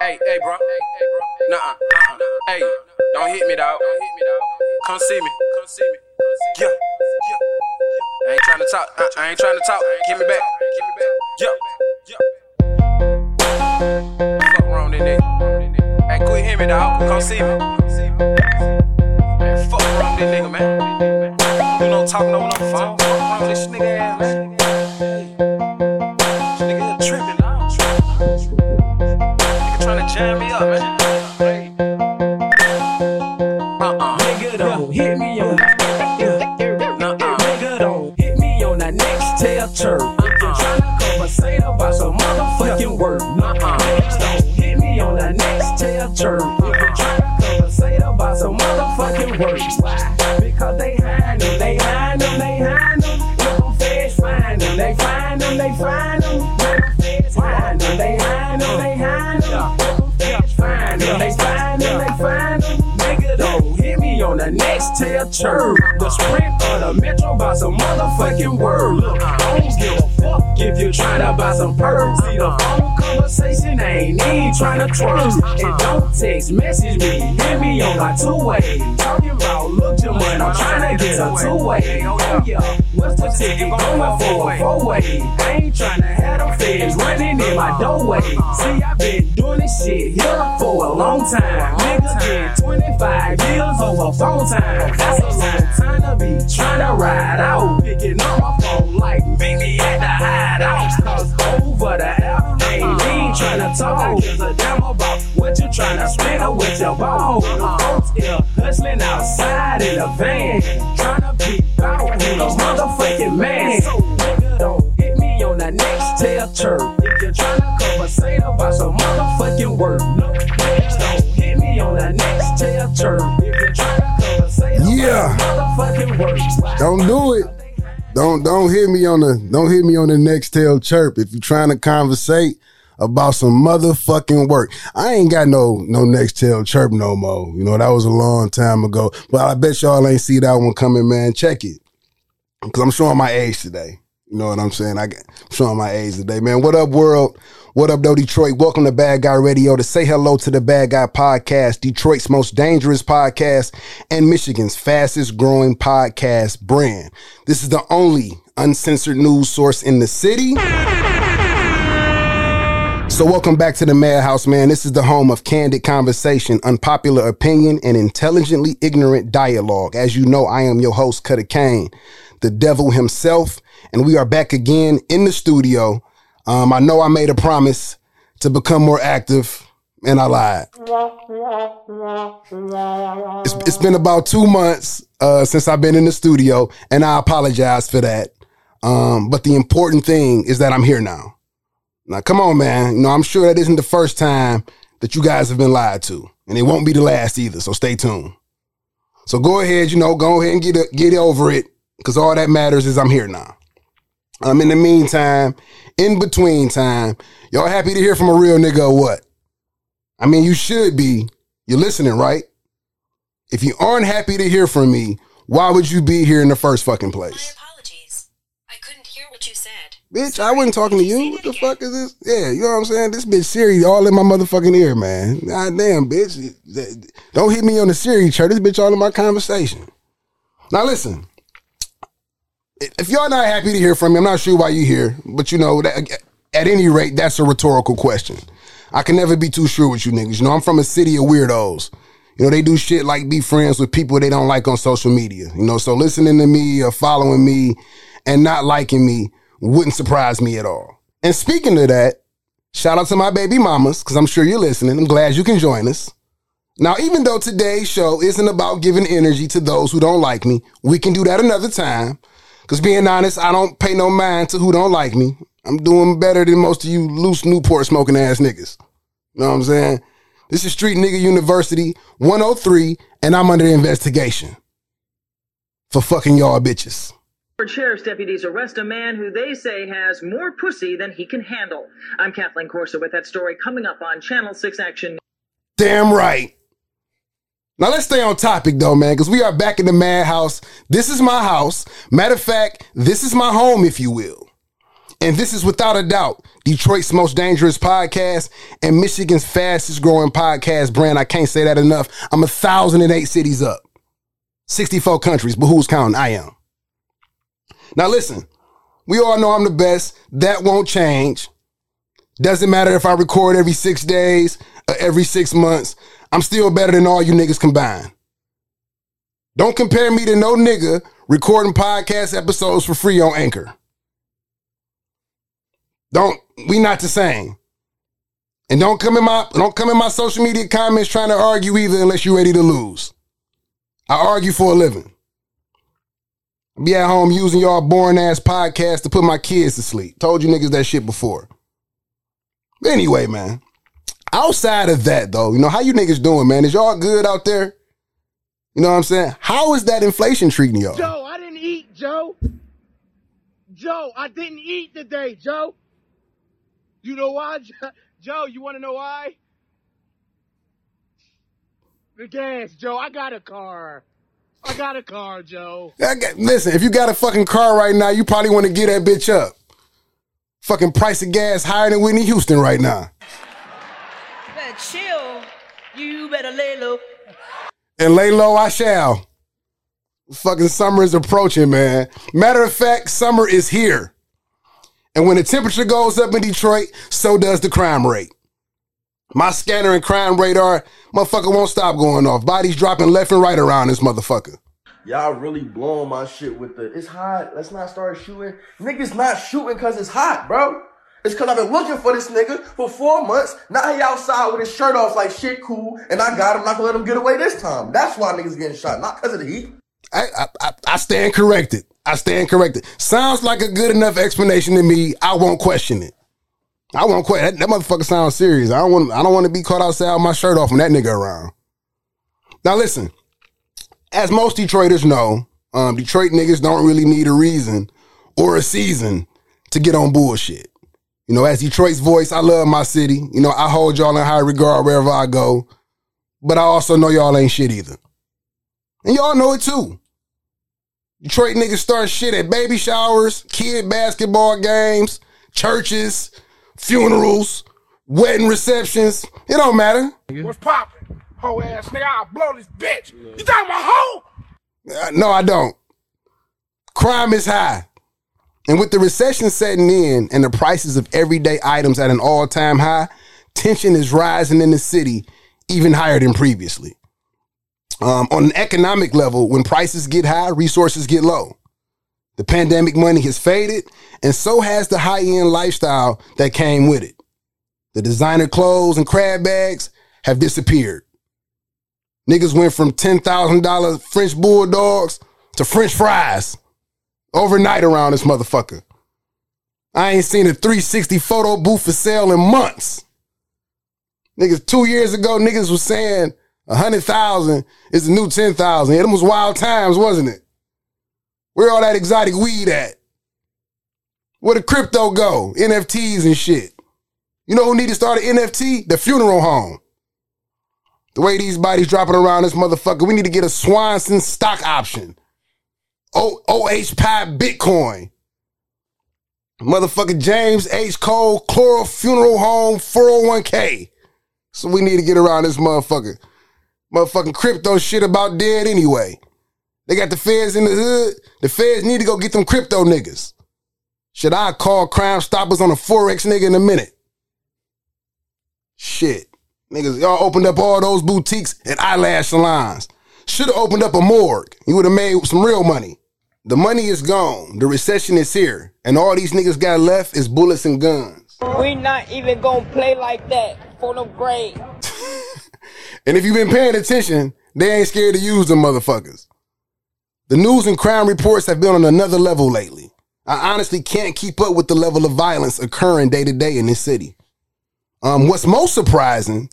Hey, bro. Nuh-uh. Hey, don't hit me, dog. Come see me. Yeah. I ain't tryna talk. Give me back. Yeah. Fuck wrong in there. Hey, quit hitting me, dog. Come see me. Man, fuck wrong this nigga, man. You don't talk no one on the phone. Fuck wrong this nigga ass, man. This nigga tripping. Nigga trying to jam me up, man. Hey. Nigga don't hit me on that. Nigga don't hit me on that next tail turn. Trying to conversate about some motherfucking work. Nigga don't hit me on that next tail turn. Trying to conversate about some motherfucking work. Why? Because they hide them, Little fish find them, they find them. They find them. Nigga don't hit me on the next tail turn. The sprint or the metro by some motherfucking word. Look, I don't give a fuck if you tryna buy some perks. See, the phone conversation ain't need tryna twerk. And don't text message me, hit me on my two-way. Talking about look your money, I'm tryna get a two-way. Oh yeah, what's the ticket going for a four-way? I ain't tryna have them feds running in my doorway. See, I've been doing this shit here for a long time. Niggas been 25 years over phone time. That's a long time to be tryna ride out. Picking up my phone like baby at the hideout. Cause over the app, they ain't tryna talk. Gives a damn about what you tryna spend with your ball. Folks still hustling outside in a van, tryna be out with a motherfucking man. So nigga don't hit me on that next tail turn. If you're tryna conversate about some motherfucking work, no niggas don't hit me on that next tail turn. If you're tryna conversate about some motherfucking work, don't do it. Don't hit me on the next tail chirp if you're trying to conversate about some motherfucking work. I ain't got no next tail chirp no more. You know, that was a long time ago. But I bet y'all ain't see that one coming, man. Check it. Cause I'm showing my age today. You know what I'm saying? I'm showing my age today, man. What up, world? What up, though, Detroit? Welcome to Bad Guy Radio, to say hello to the Bad Guy Podcast, Detroit's most dangerous podcast and Michigan's fastest growing podcast brand. This is the only uncensored news source in the city. So welcome back to the Madhouse, man. This is the home of candid conversation, unpopular opinion, and intelligently ignorant dialogue. As you know, I am your host, Cutter Kane, the devil himself, and we are back again in the studio. I know I made a promise to become more active, and I lied. It's been about 2 months since I've been in the studio, and I apologize for that. But the important thing is that I'm here now. Now, come on, man. You know, I'm sure that isn't the first time that you guys have been lied to, and it won't be the last either. So stay tuned. So go ahead, go ahead and get over it, because all that matters is I'm here now. In the meantime, in between time, y'all happy to hear from a real nigga or what? I mean, you should be. You're listening, right? If you aren't happy to hear from me, why would you be here in the first fucking place? Bitch, sorry, I wasn't talking to you. What the fuck is this? Yeah, you know what I'm saying? This bitch Siri all in my motherfucking ear, man. God damn, bitch. Don't hit me on the Siri chart. This bitch all in my conversation. Now, listen. If y'all not happy to hear from me, I'm not sure why you here. But, that, at any rate, that's a rhetorical question. I can never be too sure with you niggas. I'm from a city of weirdos. They do shit like be friends with people they don't like on social media. So listening to me or following me and not liking me wouldn't surprise me at all. And speaking of that, shout out to my baby mamas, because I'm sure you're listening. I'm glad you can join us. Now, even though today's show isn't about giving energy to those who don't like me, we can do that another time, because being honest, I don't pay no mind to who don't like me. I'm doing better than most of you loose Newport smoking ass niggas. You know what I'm saying? This is Street Nigga University 103, and I'm under investigation for fucking y'all bitches. Sheriff's deputies arrest a man who they say has more pussy than he can handle. I'm Kathleen Corsa with that story coming up on Channel 6 Action. Damn right. Now let's stay on topic though, man, because we are back in the madhouse. This is my house. Matter of fact, this is my home, if you will. And this is without a doubt Detroit's most dangerous podcast and Michigan's fastest growing podcast brand. I can't say that enough. I'm 1,008 cities up, 64 countries, but who's counting? I am. Now listen, we all know I'm the best. That won't change. Doesn't matter if I record every 6 days or every 6 months. I'm still better than all you niggas combined. Don't compare me to no nigga recording podcast episodes for free on Anchor. We not the same. And don't come in my social media comments trying to argue either unless you're ready to lose. I argue for a living. I be at home using y'all boring ass podcasts to put my kids to sleep. Told you niggas that shit before. But anyway, man, outside of that though, you know, how you niggas doing, man? Is y'all good out there? You know what I'm saying? How is that inflation treating y'all? Joe, I didn't eat, Joe. Joe, I didn't eat today, Joe. You know why, Joe? You want to know why? The gas, Joe. I got a car, Joe. Listen, if you got a fucking car right now, you probably want to get that bitch up. Fucking price of gas higher than Whitney Houston right now. You better chill. You better lay low. And lay low I shall. Fucking summer is approaching, man. Matter of fact, summer is here. And when the temperature goes up in Detroit, so does the crime rate. My scanner and crime radar, motherfucker, won't stop going off. Bodies dropping left and right around this motherfucker. Y'all really blowing my shit with the, it's hot, let's not start shooting. Niggas not shooting because it's hot, bro. It's because I've been looking for this nigga for 4 months. Now he outside with his shirt off like shit cool, and I got him, not going to let him get away this time. That's why niggas getting shot, not because of the heat. I stand corrected. Sounds like a good enough explanation to me. I won't question it. That motherfucker sounds serious. I don't want to be caught outside with my shirt off and that nigga around. Now listen, as most Detroiters know, Detroit niggas don't really need a reason or a season to get on bullshit. You know, as Detroit's voice, I love my city. You know, I hold y'all in high regard wherever I go, but I also know y'all ain't shit either. And y'all know it too. Detroit niggas start shit at baby showers, kid basketball games, churches, funerals, wedding receptions. It don't matter. What's poppin'? Ho ass nigga, I'll blow this bitch. You talking about hoe? No, I don't. Crime is high. And with the recession setting in and the prices of everyday items at an all-time high, tension is rising in the city even higher than previously. On an economic level, when prices get high, resources get low. The pandemic money has faded, and so has the high-end lifestyle that came with it. The designer clothes and crab bags have disappeared. Niggas went from $10,000 French bulldogs to French fries overnight around this motherfucker. I ain't seen a 360 photo booth for sale in months. Niggas, 2 years ago, niggas was saying 100,000 is the new 10,000. Yeah, them was wild times, wasn't it? Where all that exotic weed at? Where the crypto go? NFTs and shit. You know who need to start an NFT? The funeral home. The way these bodies dropping around this motherfucker, we need to get a Swanson stock option. OH Pi Bitcoin. Motherfucker James H. Cole Chloro Funeral Home 401k. So we need to get around this motherfucker. Motherfucking crypto shit about dead anyway. They got the feds in the hood. The feds need to go get them crypto niggas. Should I call Crime Stoppers on a Forex nigga in a minute? Shit. Niggas, y'all opened up all those boutiques and eyelash salons. Should have opened up a morgue. You would have made some real money. The money is gone. The recession is here. And all these niggas got left is bullets and guns. We not even gonna play like that for no grade. And if you've been paying attention, they ain't scared to use them motherfuckers. The news and crime reports have been on another level lately. I honestly can't keep up with the level of violence occurring day to day in this city. What's most surprising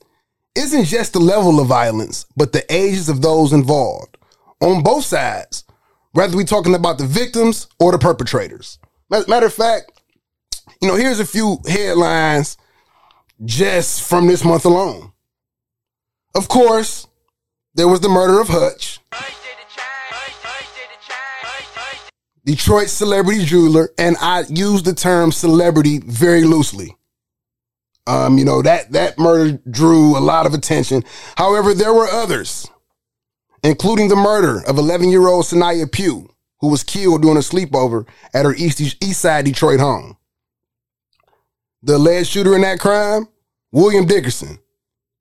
isn't just the level of violence, but the ages of those involved on both sides, whether we're talking about the victims or the perpetrators. Matter of fact, you know, here's a few headlines just from this month alone. Of course, there was the murder of Hutch. Detroit celebrity jeweler, and I use the term celebrity very loosely. You know, that murder drew a lot of attention. However, there were others, including the murder of 11-year-old Saniya Pugh, who was killed during a sleepover at her East Side Detroit home. The alleged shooter in that crime, William Dickerson.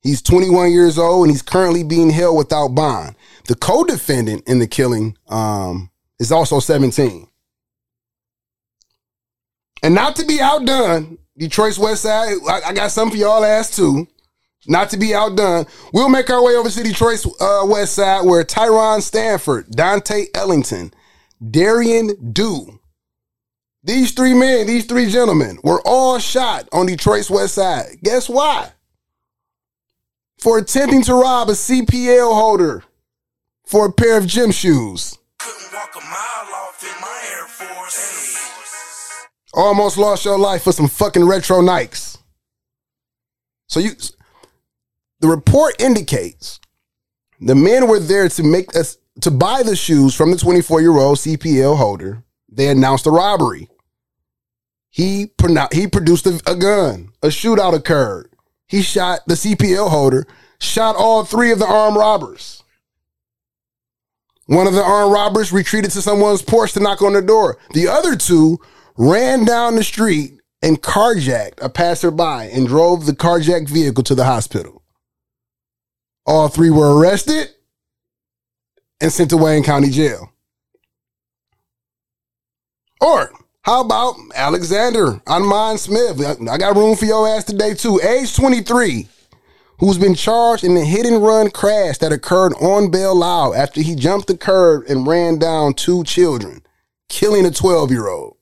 He's 21 years old, and he's currently being held without bond. The co-defendant in the killing is also 17. And not to be outdone, Detroit's West Side, I got something for y'all ass too. Not to be outdone, we'll make our way over to Detroit's West Side, where Tyron Stanford, Dante Ellington, Darian Dew, these three gentlemen were all shot on Detroit's West Side. Guess why? For attempting to rob a CPL holder for a pair of gym shoes. Couldn't walk a mile off in my Air Force. Hey. Almost lost your life for some fucking retro Nikes. The report indicates the men were there to buy the shoes from the 24-year-old CPL holder. They announced the robbery. He produced a gun. A shootout occurred. He shot the CPL holder, shot all three of the armed robbers. One of the armed robbers retreated to someone's porch to knock on the door. The other two ran down the street and carjacked a passerby and drove the carjacked vehicle to the hospital. All three were arrested and sent to Wayne County Jail. Or how about Alexander Smith? I got room for your ass today too. Age 23, who's been charged in the hit-and-run crash that occurred on Belle Isle after he jumped the curb and ran down two children, killing a 12-year-old.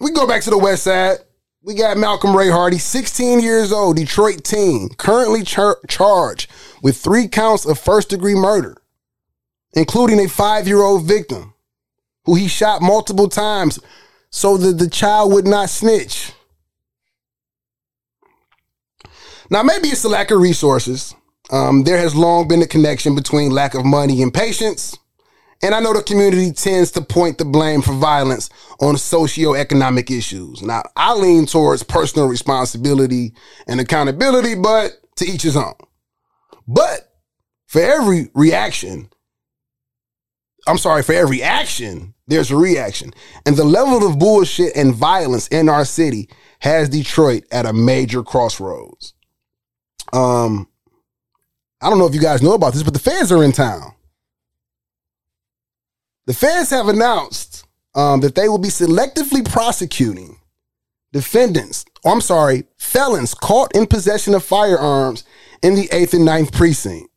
We go back to the West Side. We got Malcolm Ray Hardy, 16 years old, Detroit teen, currently charged with 3 counts of first-degree murder, including a 5-year-old victim who he shot multiple times so that the child would not snitch. Now, maybe it's the lack of resources. There has long been a connection between lack of money and patience. And I know the community tends to point the blame for violence on socioeconomic issues. Now, I lean towards personal responsibility and accountability, but to each his own. But for every action, there's a reaction. And the level of bullshit and violence in our city has Detroit at a major crossroads. I don't know if you guys know about this, but the feds are in town. The feds have announced that they will be selectively prosecuting felons caught in possession of firearms in the 8th and 9th precinct.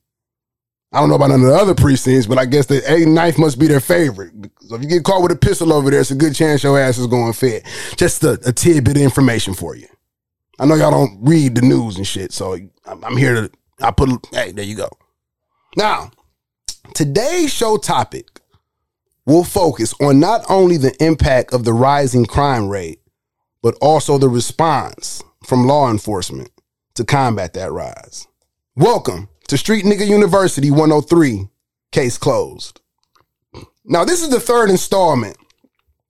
I don't know about none of the other precincts, but I guess the 8th and 9th must be their favorite. So if you get caught with a pistol over there, it's a good chance your ass is going fed. Just a tidbit of information for you. I know y'all don't read the news and shit, so I'm here to... hey, there you go. Now, today's show topic will focus on not only the impact of the rising crime rate, but also the response from law enforcement to combat that rise. Welcome to Street Nigga University 103, Case Closed. Now, this is the third installment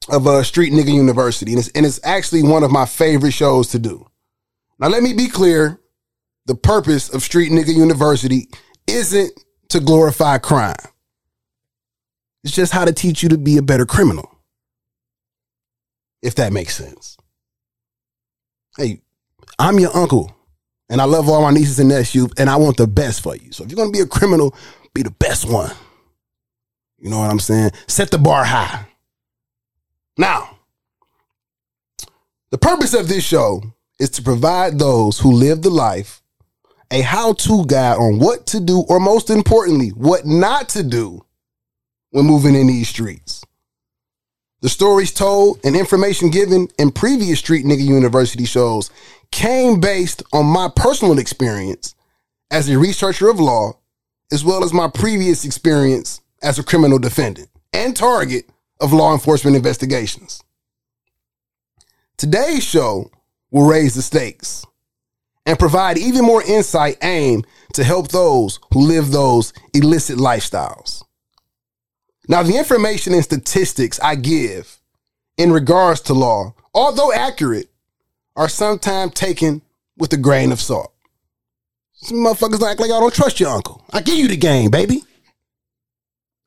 of Street Nigga University, and it's actually one of my favorite shows to do. Now, let me be clear. The purpose of Street Nigga University isn't to glorify crime. It's just how to teach you to be a better criminal, if that makes sense. Hey, I'm your uncle, and I love all my nieces and nephews, and I want the best for you. So if you're going to be a criminal, be the best one. You know what I'm saying? Set the bar high. Now, the purpose of this show is to provide those who live the life a how-to guide on what to do, or most importantly, what not to do when moving in these streets. The stories told and information given in previous Street Nigga University shows came based on my personal experience as a researcher of law, as well as my previous experience as a criminal defendant and target of law enforcement investigations. Today's show will raise the stakes and provide even more insight aimed to help those who live those illicit lifestyles. Now, the information and statistics I give in regards to law, although accurate, are sometimes taken with a grain of salt. Some motherfuckers act like y'all don't trust your uncle. I give you the game, baby.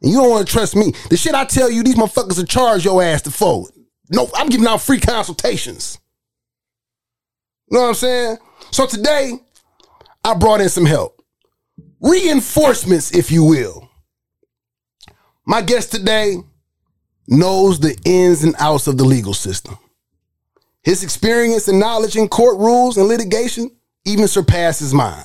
And you don't want to trust me. The shit I tell you, these motherfuckers will charge your ass to fold. No, I'm giving out free consultations. You know what I'm saying? So today, I brought in some help. Reinforcements, if you will. My guest today knows the ins and outs of the legal system. His experience and knowledge in court rules and litigation even surpasses mine.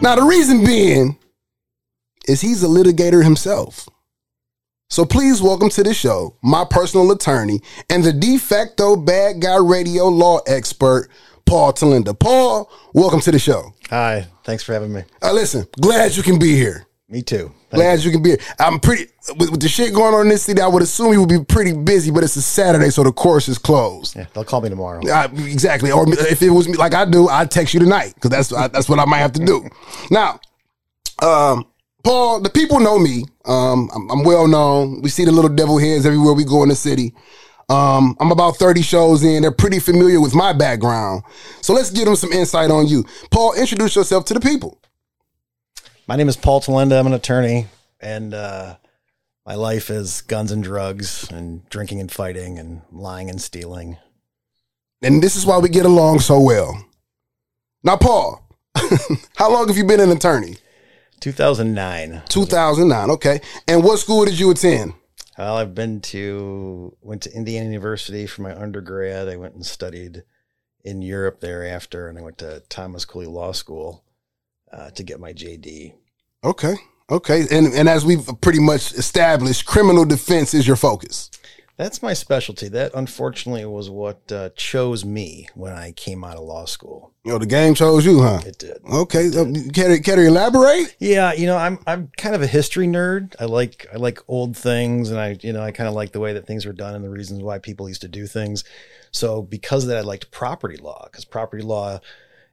Now, the reason being is he's a litigator himself. So please welcome to the show my personal attorney and the de facto Bad Guy Radio law expert, Paul Talenda. Paul, welcome to the show. Hi, thanks for having me. Listen, glad you can be here. Me too. Glad you can be here. I'm pretty, with the shit going on in this city, I would assume you would be pretty busy, but it's a Saturday, so the course is closed. Yeah, they'll call me tomorrow. Exactly. Or if it was me, like I do, I'd text you tonight, because that's what I might have to do. Now, Paul, the people know me. I'm well known. We see the little devil heads everywhere we go in the city. I'm about 30 shows in. They're pretty familiar with my background. So let's give them some insight on you. Paul, introduce yourself to the people. My name is Paul Talenda. I'm an attorney, and my life is guns and drugs and drinking and fighting and lying and stealing. And this is why we get along so well. Now, Paul, how long have you been an attorney? 2009. 2009, okay. And what school did you attend? Well, I've been to, went to Indiana University for my undergrad. I went and studied in Europe thereafter, and I went to Thomas Cooley Law School to get my JD. Okay. And as we've pretty much established, criminal defense is your focus. That's my specialty. That, unfortunately, was what chose me when I came out of law school. The game chose you, huh? It did. Okay. Can you elaborate? Yeah, I'm kind of a history nerd. I like old things, and I kind of like the way that things were done and the reasons why people used to do things. So because of that, I liked property law, because property law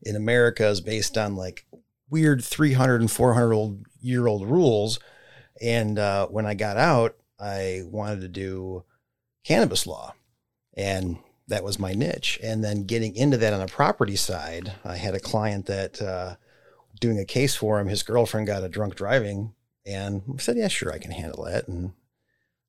in America is based on like weird 300 and 400-year-old rules. And when I got out, I wanted to do cannabis law, and that was my niche. And then getting into that on the property side, I had a client that doing a case for him, his girlfriend got a drunk driving, and I said, yeah, sure, I can handle that. And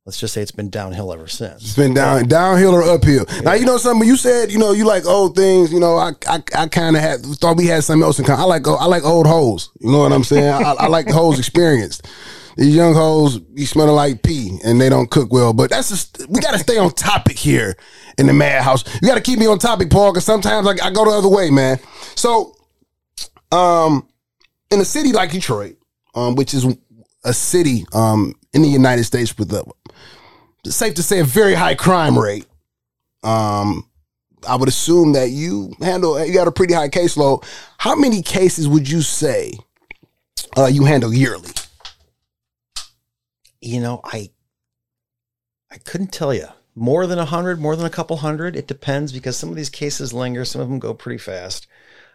let's just say it's been downhill ever since. It's been downhill or uphill. Yeah. Now, something you said, you like old things. I kind of thought we had something else in common. I like old hoes. You know what I'm saying? I like the hoes experienced. These young hoes be smelling like pee, and they don't cook well. But that's just, we got to stay on topic here in the madhouse. You got to keep me on topic, Paul, because sometimes I go the other way, man. So, in a city like Detroit, which is a city in the United States with it's safe to say a very high crime rate, I would assume that you got a pretty high caseload. How many cases would you say you handle yearly? I couldn't tell you. More than 100, more than a couple hundred. It depends, because some of these cases linger. Some of them go pretty fast.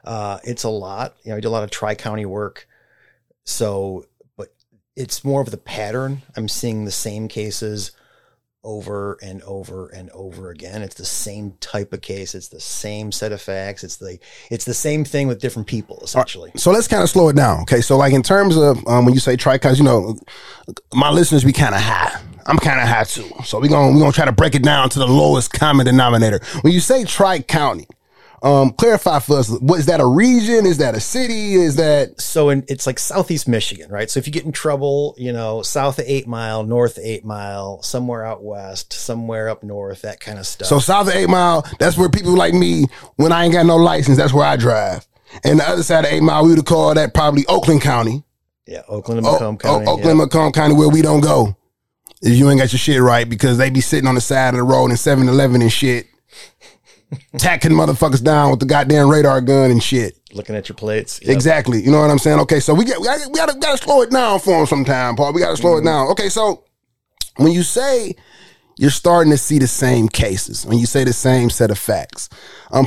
It's a lot. I do a lot of tri-county work. So, but it's more of the pattern. I'm seeing the same cases over and over and over again. It's the same type of case. It's the same set of facts. It's the same thing with different people, essentially. Right, so let's kind of slow it down. Okay. So like in terms of, when you say tri-county, my listeners be kind of high. I'm kind of high too. So we're going to try to break it down to the lowest common denominator. When you say tri-county, clarify for us, what is that? A region? Is that a city? Is that? So it's like Southeast Michigan, right? So if you get in trouble, south of 8 Mile, north of 8 Mile, somewhere out west, somewhere up north, that kind of stuff. So south of 8 Mile, that's where people like me, when I ain't got no license, that's where I drive. And the other side of 8 Mile, we would call that probably Oakland County. Yeah, Oakland and Macomb County. Oakland, yeah. Macomb County, where we don't go if you ain't got your shit right, because they be sitting on the side of the road in 7-Eleven and shit. Tacking motherfuckers down with the goddamn radar gun and shit. Looking at your plates. Yep. Exactly. You know what I'm saying? Okay, so we gotta slow it down for them sometime, Paul. We gotta slow it down. Okay, so when you say you're starting to see the same cases when you say the same set of facts.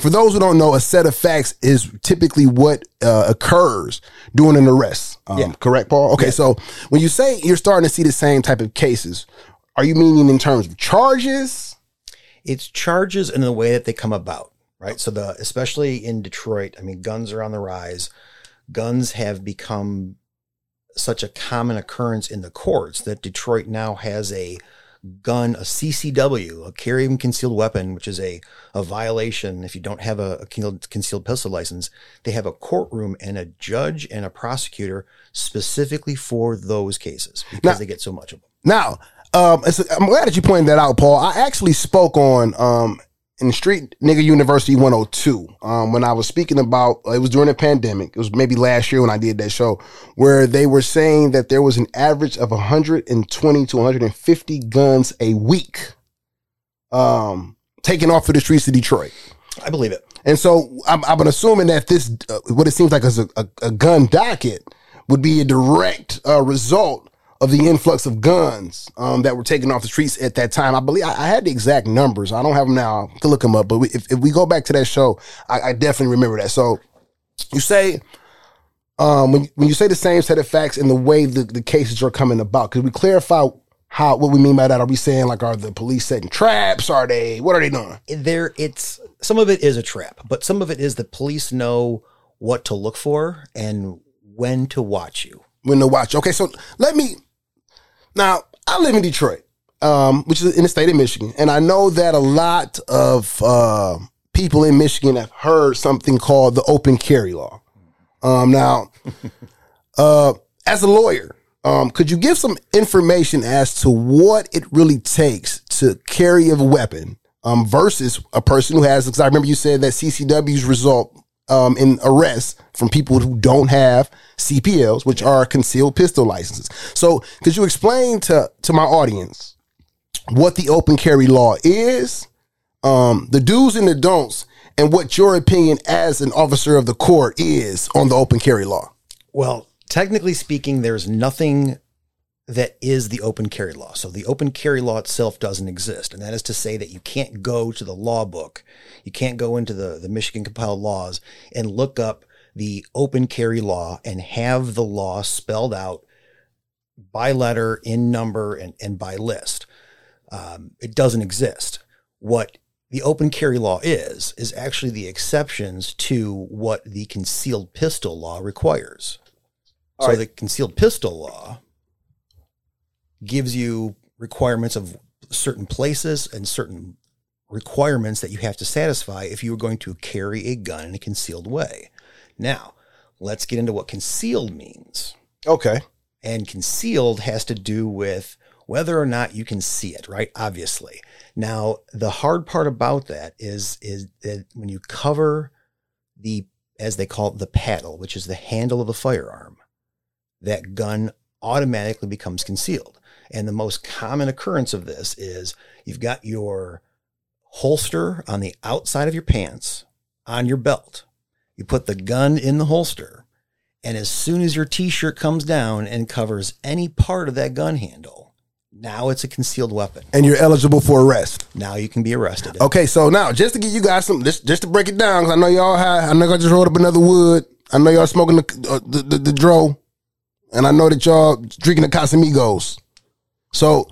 For those who don't know, a set of facts is typically what occurs during an arrest. Correct, Paul? Okay, yeah. So when you say you're starting to see the same type of cases, are you meaning in terms of charges? It's charges in the way that they come about, right? So especially in Detroit, I mean, guns are on the rise. Guns have become such a common occurrence in the courts that Detroit now has a CCW, a carry and concealed weapon, which is a violation. If you don't have a concealed pistol license, they have a courtroom and a judge and a prosecutor specifically for those cases because they get so much of them. Now, I'm glad that you pointed that out, Paul. I actually spoke on in Street Nigga University 102 when I was speaking about, it was during the pandemic. It was maybe last year when I did that show where they were saying that there was an average of 120 to 150 guns a week taken off of the streets of Detroit. I believe it. And so I've been assuming that this, what it seems like is a gun docket would be a direct result of the influx of guns that were taken off the streets at that time. I believe I had the exact numbers. I don't have them now. I can look them up. But if we go back to that show, I definitely remember that. So you say, when you say the same set of facts and the way the cases are coming about, could we clarify what we mean by that? Are we saying, like, are the police setting traps? What are they doing? Some of it is a trap, but some of it is the police know what to look for and when to watch you. Okay, so Now, I live in Detroit, which is in the state of Michigan, and I know that a lot of people in Michigan have heard something called the open carry law. As a lawyer, could you give some information as to what it really takes to carry a weapon versus a person who has, because I remember you said that CCW's result in arrests from people who don't have CPLs, which are concealed pistol licenses. So could you explain to my audience what the open carry law is, the do's and the don'ts, and what your opinion as an officer of the court is on the open carry law? Well, technically speaking, there's nothing that is the open carry law. So the open carry law itself doesn't exist. And that is to say that you can't go to the law book. You can't go into the Michigan compiled laws and look up the open carry law and have the law spelled out by letter, in number, and by list. It doesn't exist. What the open carry law is actually the exceptions to what the concealed pistol law requires. All right. So the concealed pistol law gives you requirements of certain places and certain requirements that you have to satisfy if you are going to carry a gun in a concealed way. Now, let's get into what concealed means. Okay. And concealed has to do with whether or not you can see it, right? Obviously. Now, the hard part about that is that when you cover the, as they call it, the paddle, which is the handle of the firearm, that gun automatically becomes concealed. And the most common occurrence of this is you've got your holster on the outside of your pants on your belt. You put the gun in the holster, and as soon as your t-shirt comes down and covers any part of that gun handle, now it's a concealed weapon. And you're eligible for arrest. Now you can be arrested. Okay, so now just to give you guys some, just to break it down, because I know y'all high. I know y'all just rolled up another wood. I know y'all smoking the dro, and I know that y'all drinking the Casamigos. So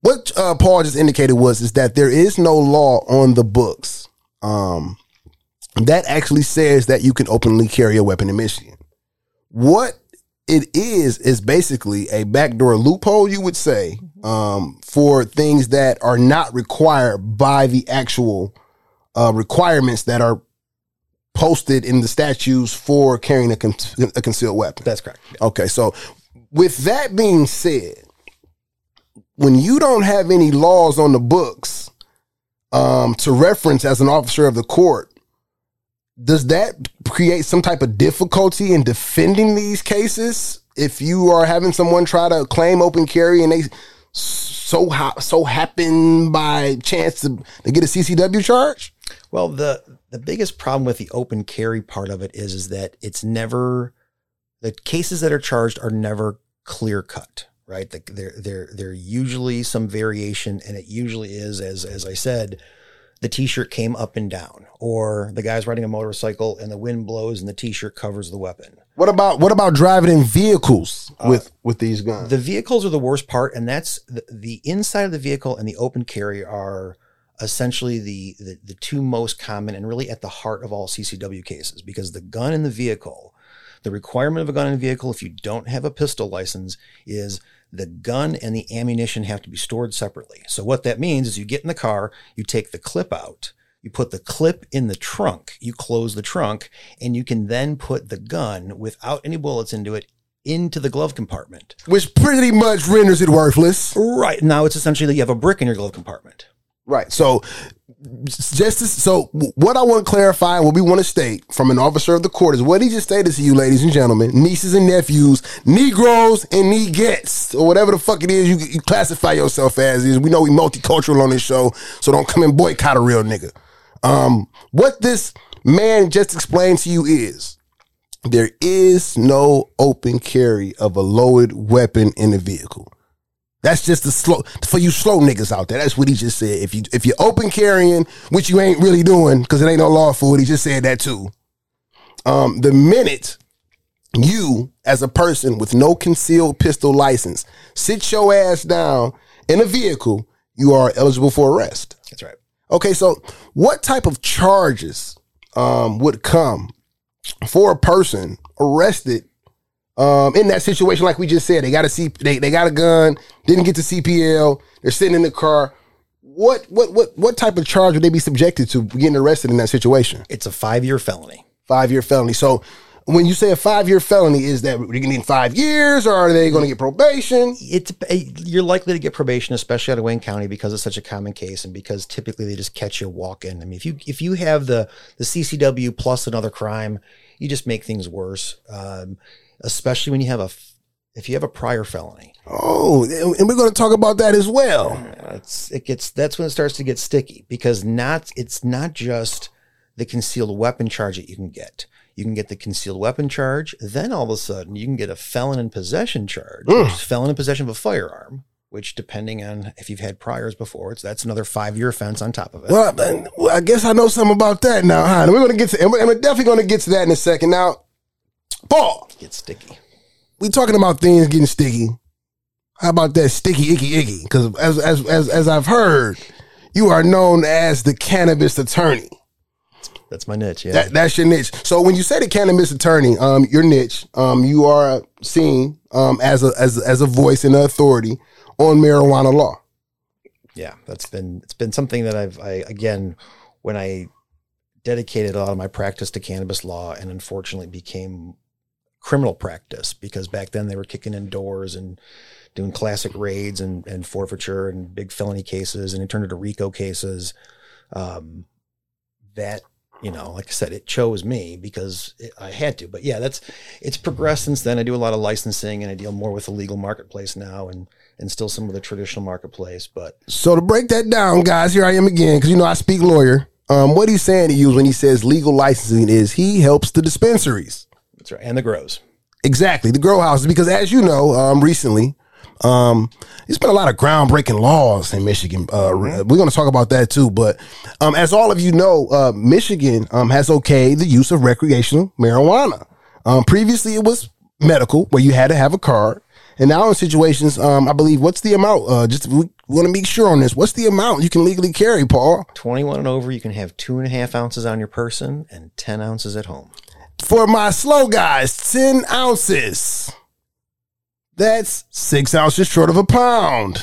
what Paul just indicated is that there is no law on the books that actually says that you can openly carry a weapon in Michigan. What it is basically a backdoor loophole, you would say, for things that are not required by the actual requirements that are posted in the statutes for carrying a concealed weapon. That's correct. Yeah. Okay, so with that being said, when you don't have any laws on the books to reference as an officer of the court, does that create some type of difficulty in defending these cases? If you are having someone try to claim open carry and they so happen by chance to get a CCW charge? Well, the biggest problem with the open carry part of it is that the cases that are charged are never clear cut. right? They're usually some variation, and it usually is, as I said, the t-shirt came up and down, or the guy's riding a motorcycle and the wind blows and the t-shirt covers the weapon. What about driving in vehicles with these guns? The vehicles are the worst part, and that's the inside of the vehicle and the open carry are essentially the two most common and really at the heart of all CCW cases, because the gun in the vehicle, the requirement of a gun in a vehicle, if you don't have a pistol license, is the gun and the ammunition have to be stored separately. So what that means is you get in the car, you take the clip out, you put the clip in the trunk, you close the trunk, and you can then put the gun without any bullets into it into the glove compartment. Which pretty much renders it worthless. Right. Now it's essentially that you have a brick in your glove compartment. Right. So what I want to clarify, what we want to state from an officer of the court is what he just stated to you, ladies and gentlemen, nieces and nephews, Negroes and Negettes, or whatever the fuck it is you classify yourself as is. We know we multicultural on this show, so don't come and boycott a real nigga. What this man just explained to you is there is no open carry of a loaded weapon in a vehicle. That's just the slow, for you slow niggas out there. That's what he just said. If you're open carrying, which you ain't really doing, because it ain't no law for it. He just said that too. The minute you, as a person with no concealed pistol license, sit your ass down in a vehicle, you are eligible for arrest. That's right. Okay, so what type of charges would come for a person arrested in that situation, like we just said? They got a they got a gun, didn't get to CPL, they're sitting in the car. What type of charge would they be subjected to getting arrested in that situation? It's a 5-year felony. 5-year felony. So when you say a 5-year felony, is that you're gonna need 5 years, or are they gonna get probation? You're likely to get probation, especially out of Wayne County, because it's such a common case and because typically they just catch you walking. I mean, if you have the CCW plus another crime, you just make things worse. Especially when you have if you have a prior felony. Oh, and we're going to talk about that as well. That's when it starts to get sticky, because it's not just the concealed weapon charge that you can get. You can get the concealed weapon charge. Then all of a sudden you can get a felon in possession charge, which is felon in possession of a firearm, which, depending on if you've had priors before, that's another 5-year offense on top of it. Well, I guess I know something about that now, huh? We're definitely going to get to that in a second. Now, Paul, get sticky. We talking about things getting sticky. How about that sticky icky icky? Because as I've heard, you are known as the cannabis attorney. That's my niche. Yeah, that's your niche. So when you say the cannabis attorney, your niche, you are seen as a voice and authority on marijuana law. Yeah, it's been something that I dedicated a lot of my practice to cannabis law, and unfortunately became criminal practice, because back then they were kicking in doors and doing classic raids and forfeiture and big felony cases, and it turned into RICO cases. Like I said, it chose me because I had to. But yeah, it's progressed since then. I do a lot of licensing and I deal more with the legal marketplace now and still some of the traditional marketplace. But so to break that down, guys, here I am again, because I speak lawyer. What he's saying to you when he says legal licensing is he helps the dispensaries. That's right. And the grows. Exactly. The grow houses. Because as you know, recently, there's been a lot of groundbreaking laws in Michigan. We're going to talk about that too. But as all of you know, Michigan has okayed the use of recreational marijuana. Previously, it was medical, where you had to have a card. And now in situations, I believe, what's the amount? We want to make sure on this. What's the amount you can legally carry, Paul? 21 and over, you can have 2.5 ounces on your person and 10 ounces at home. For my slow guys, 10 ounces. That's 6 ounces short of a pound.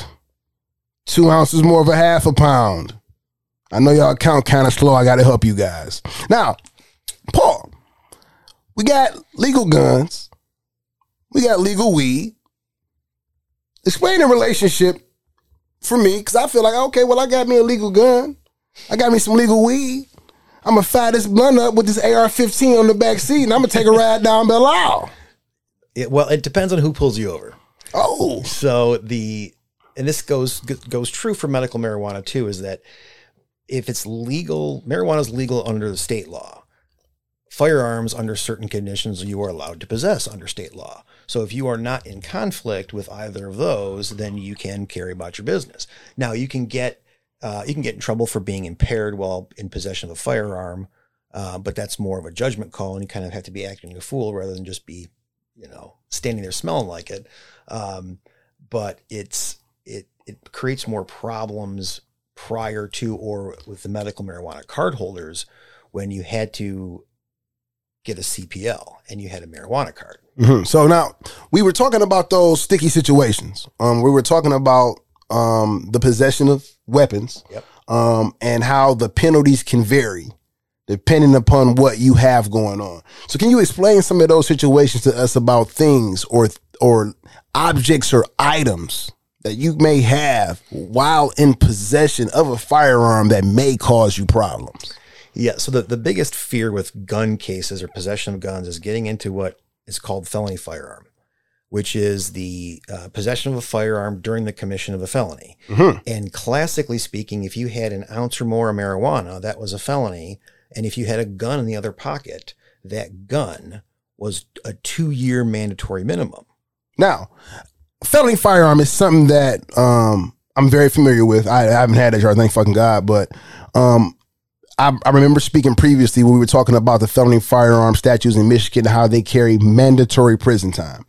2 ounces more of a half a pound. I know y'all count kind of slow. I got to help you guys. Now, Paul, we got legal guns. We got legal weed. Explain the relationship for me, because I feel like, okay, well, I got me a legal gun. I got me some legal weed. I'm going to fire this blunt up with this AR-15 on the back seat, and I'm going to take a ride down Belle Isle. Well, it depends on who pulls you over. Oh. So this goes true for medical marijuana too, is that if it's legal, marijuana is legal under the state law. firearms under certain conditions you are allowed to possess under state law. So if you are not in conflict with either of those, then you can carry about your business. Now you can get in trouble for being impaired while in possession of a firearm, but that's more of a judgment call, and you kind of have to be acting a fool rather than just be, you know, standing there smelling like it. But it creates more problems prior to or with the medical marijuana cardholders when you had to get a CPL and you had a marijuana card. Mm-hmm. So now we were talking about those sticky situations. We were talking about the possession of weapons, yep, and how the penalties can vary depending upon what you have going on. So can you explain some of those situations to us about things or objects or items that you may have while in possession of a firearm that may cause you problems? Yeah. So the biggest fear with gun cases or possession of guns is getting into what is called felony firearm, which is the possession of a firearm during the commission of a felony. Mm-hmm. And classically speaking, if you had an ounce or more of marijuana, that was a felony. And if you had a gun in the other pocket, that gun was a 2-year mandatory minimum. Now, felony firearm is something that I'm very familiar with. I haven't had that yard, thank fucking God. But I remember speaking previously when we were talking about the felony firearm statutes in Michigan, how they carry mandatory prison time.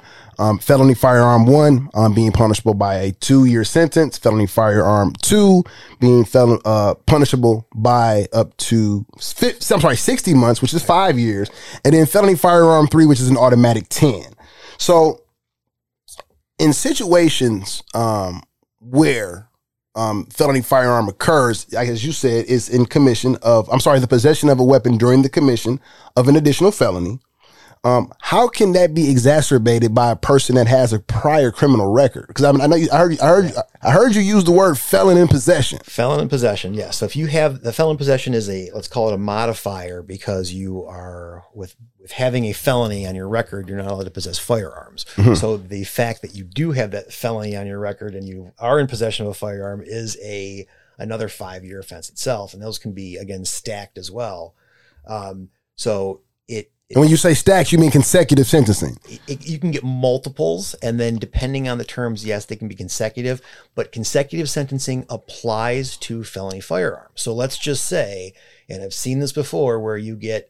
Felony firearm 1 being punishable by a 2-year sentence. Felony firearm 2 being punishable by up to 60 months, which is 5 years. And then felony firearm 3, which is an automatic 10. So in situations where felony firearm occurs, as you said, is in commission of, the possession of a weapon during the commission of an additional felony. How can that be exacerbated by a person that has a prior criminal record? Because I heard you use the word felon in possession. Felon in possession, yes. Yeah. So if you have the felon in possession is let's call it a modifier, because you are with having a felony on your record, you're not allowed to possess firearms. Mm-hmm. So the fact that you do have that felony on your record and you are in possession of a firearm is another 5-year offense itself, and those can be again stacked as well. And when you say stacks, you mean consecutive sentencing. You can get multiples, and then depending on the terms, yes, they can be consecutive, but consecutive sentencing applies to felony firearms. So let's just say, and I've seen this before, where you get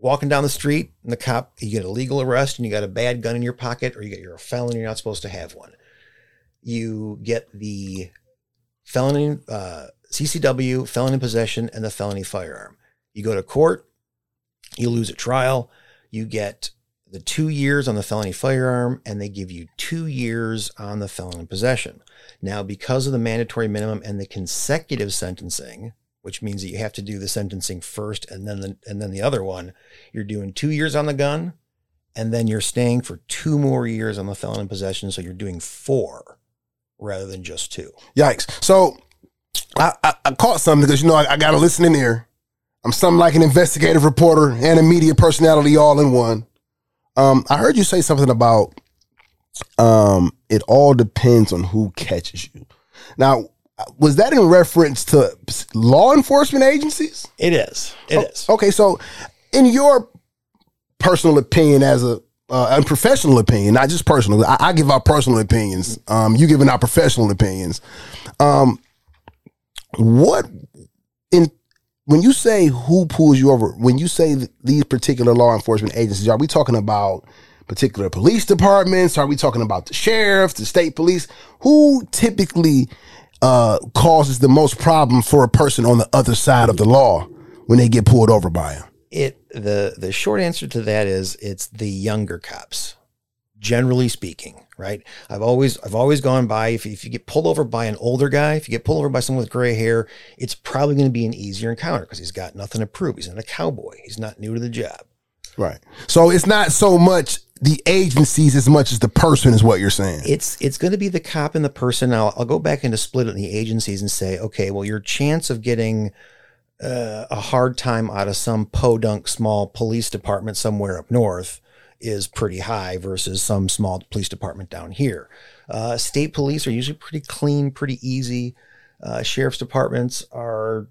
walking down the street and you get a legal arrest and you got a bad gun in your pocket, or you're a felon, you're not supposed to have one. You get the felony, CCW, felon in possession, and the felony firearm. You go to court. You lose a trial, you get the 2 years on the felony firearm, and they give you 2 years on the felon in possession. Now, because of the mandatory minimum and the consecutive sentencing, which means that you have to do the sentencing first and then the other one, you're doing 2 years on the gun, and then you're staying for 2 more years on the felon in possession, so you're doing 4 rather than just 2. Yikes. So I caught something because, I got to listen in here. I'm something like an investigative reporter and a media personality all in one. I heard you say something about it all depends on who catches you. Now, was that in reference to law enforcement agencies? It is. Okay, so in your personal opinion as a professional opinion, not just personal, I give out personal opinions. You giving out professional opinions. When you say who pulls you over, when you say these particular law enforcement agencies, are we talking about particular police departments? Are we talking about the sheriff, the state police? Who typically causes the most problem for a person on the other side of the law when they get pulled over by them? The short answer to that is it's the younger cops, generally speaking, right? I've always gone by, if you get pulled over by an older guy, if you get pulled over by someone with gray hair, it's probably going to be an easier encounter because he's got nothing to prove. He's not a cowboy. He's not new to the job. Right. So it's not so much the agencies as much as the person is what you're saying. It's going to be the cop and the person. Now I'll go back into split it in the agencies and say, okay, well, your chance of getting a hard time out of some podunk small police department somewhere up north is pretty high versus some small police department down here. State police are usually pretty clean, pretty easy. Sheriff's departments are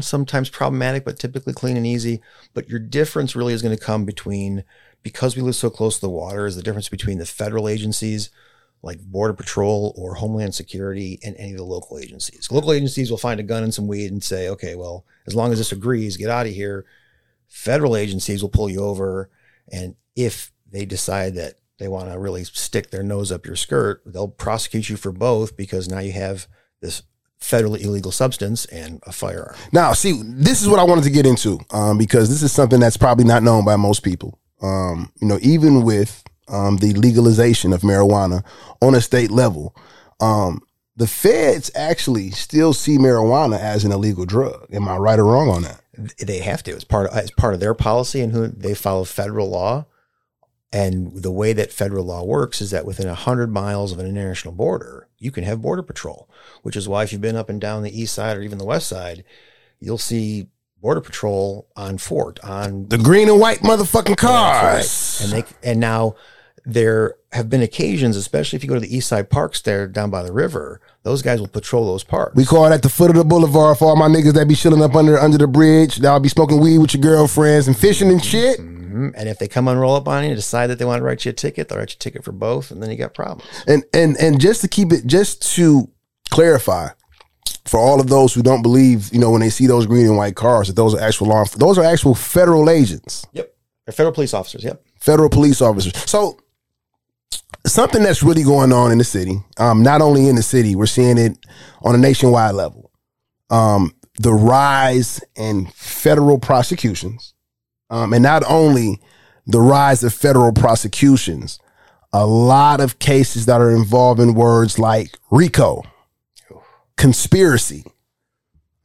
sometimes problematic, but typically clean and easy. But your difference really is going to come between, because we live so close to the water, is the difference between the federal agencies like Border Patrol or Homeland Security and any of the local agencies. Local agencies will find a gun and some weed and say, okay, well, as long as this agrees, get out of here. Federal agencies will pull you over. And if they decide that they want to really stick their nose up your skirt, they'll prosecute you for both, because now you have this federally illegal substance and a firearm. Now, see, this is what I wanted to get into, because this is something that's probably not known by most people. You know, even with the legalization of marijuana on a state level, the feds actually still see marijuana as an illegal drug. Am I right or wrong on that? They have to. It's part of their policy, and who they follow federal law. And the way that federal law works is that within 100 miles of an international border, you can have Border Patrol, which is why if you've been up and down the East Side or even the West Side, you'll see Border Patrol on Fort, on the green and white motherfucking cars. Right. And now there have been occasions, especially if you go to the East Side parks there down by the river, those guys will patrol those parks. We call that the foot of the boulevard for all my niggas that be chilling up under the bridge. That'll be smoking weed with your girlfriends and fishing and shit. And if they come and roll up on you and decide that they want to write you a ticket, they'll write you a ticket for both, and then you got problems. And just to clarify, for all of those who don't believe, you know, when they see those green and white cars, that those are actual law. Those are actual federal agents. Yep, or federal police officers. Yep, federal police officers. So something that's really going on in the city. Not only in the city, we're seeing it on a nationwide level. The rise in federal prosecutions. And not only the rise of federal prosecutions, a lot of cases that are involving words like RICO, conspiracy. You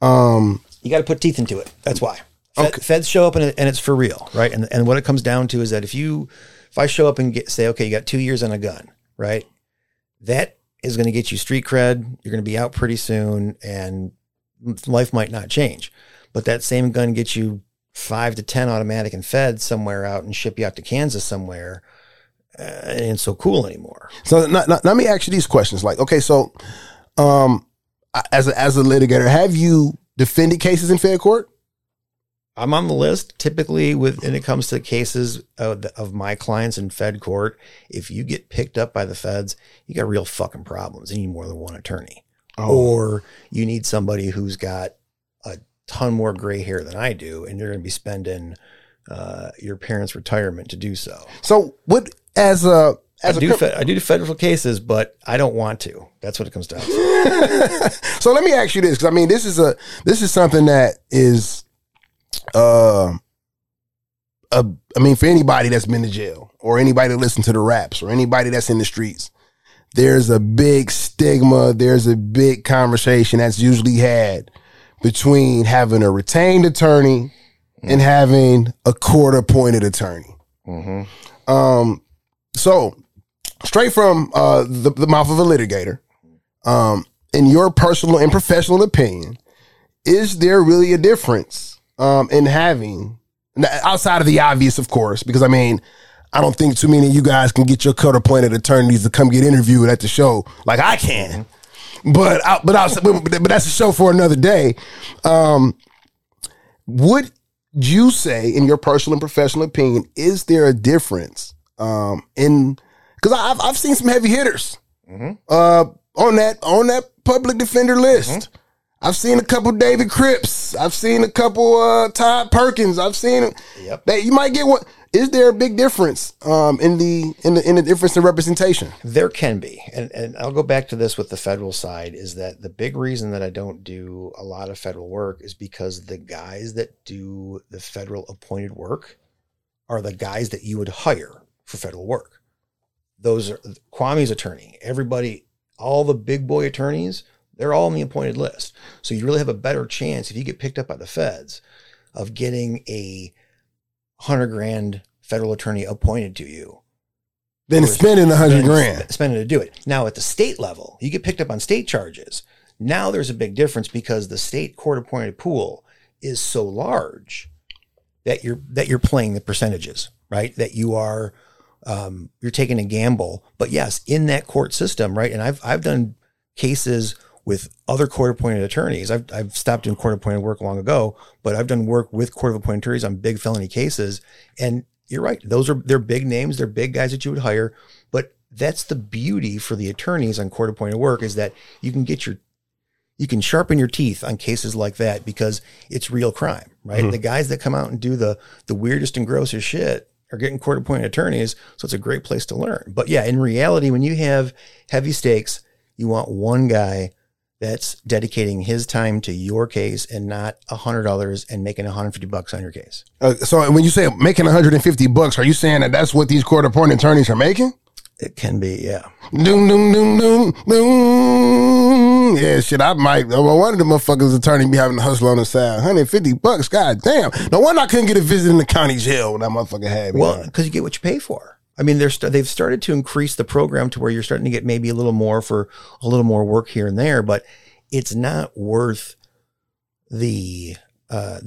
got to put teeth into it. That's why. Okay. Feds show up and it's for real, right? And what it comes down to is that if I show up and say, okay, you got 2 years on a gun, right? That is going to get you street cred. You're going to be out pretty soon, and life might not change. But that same gun gets you 5 to 10 automatic and fed somewhere out and ship you out to Kansas somewhere. It ain't so cool anymore. So let me ask you these questions. Like, okay, so as a litigator, have you defended cases in fed court? I'm on the list. Typically, when it comes to cases of my clients in fed court, if you get picked up by the feds, you got real fucking problems. You need more than one attorney. Or you need somebody who's got a ton more gray hair than I do, and you're going to be spending your parents' retirement to do so. So what I do federal cases, but I don't want to. That's what it comes down to. So let me ask you this, because I mean, this is something that is I mean, for anybody that's been to jail or anybody that listens to the raps or anybody that's in the streets, there's a big stigma. There's a big conversation that's usually had between having a retained attorney and having a court-appointed attorney. Mm-hmm. So, straight from the mouth of a litigator, in your personal and professional opinion, is there really a difference in having, outside of the obvious, of course, because, I mean, I don't think too many of you guys can get your court-appointed attorneys to come get interviewed at the show like I can. Mm-hmm. But that's a show for another day. Would you say, in your personal and professional opinion, is there a difference in? Because I've seen some heavy hitters on that public defender list. Mm-hmm. I've seen a couple David Cripps. I've seen a couple Todd Perkins. I've seen that you might get one. Is there a big difference in the difference in representation? There can be. And I'll go back to this with the federal side, is that the big reason that I don't do a lot of federal work is because the guys that do the federal appointed work are the guys that you would hire for federal work. Those are Kwame's attorney, everybody, all the big boy attorneys, they're all on the appointed list. So you really have a better chance, if you get picked up by the feds, of getting a $100,000 federal attorney appointed to you then spending $100,000 spending to do it. Now at the state level, you get picked up on state charges. Now there's a big difference, because the state court appointed pool is so large that you're playing the percentages, right? That you are, you're taking a gamble, but yes, in that court system, right? And I've done cases with other court-appointed attorneys. I've stopped doing court-appointed work long ago, but I've done work with court-appointed attorneys on big felony cases. And you're right; they're big names, they're big guys that you would hire. But that's the beauty for the attorneys on court-appointed work, is that you can get your, you can sharpen your teeth on cases like that, because it's real crime, right? Mm-hmm. The guys that come out and do the weirdest and grossest shit are getting court-appointed attorneys, so it's a great place to learn. But yeah, in reality, when you have heavy stakes, you want one guy that's dedicating his time to your case and not 100 others and making $150 on your case. So when you say making $150, are you saying that that's what these court-appointed attorneys are making? It can be, yeah. Doom, doom, doom, doom, doom. Yeah, shit, I might. One of the motherfuckers' attorney be having to hustle on the side. $150, goddamn. No wonder I couldn't get a visit in the county jail when that motherfucker had me. Well, because you get what you pay for. I mean, they've started to increase the program to where you're starting to get maybe a little more for a little more work here and there, but it's not worth the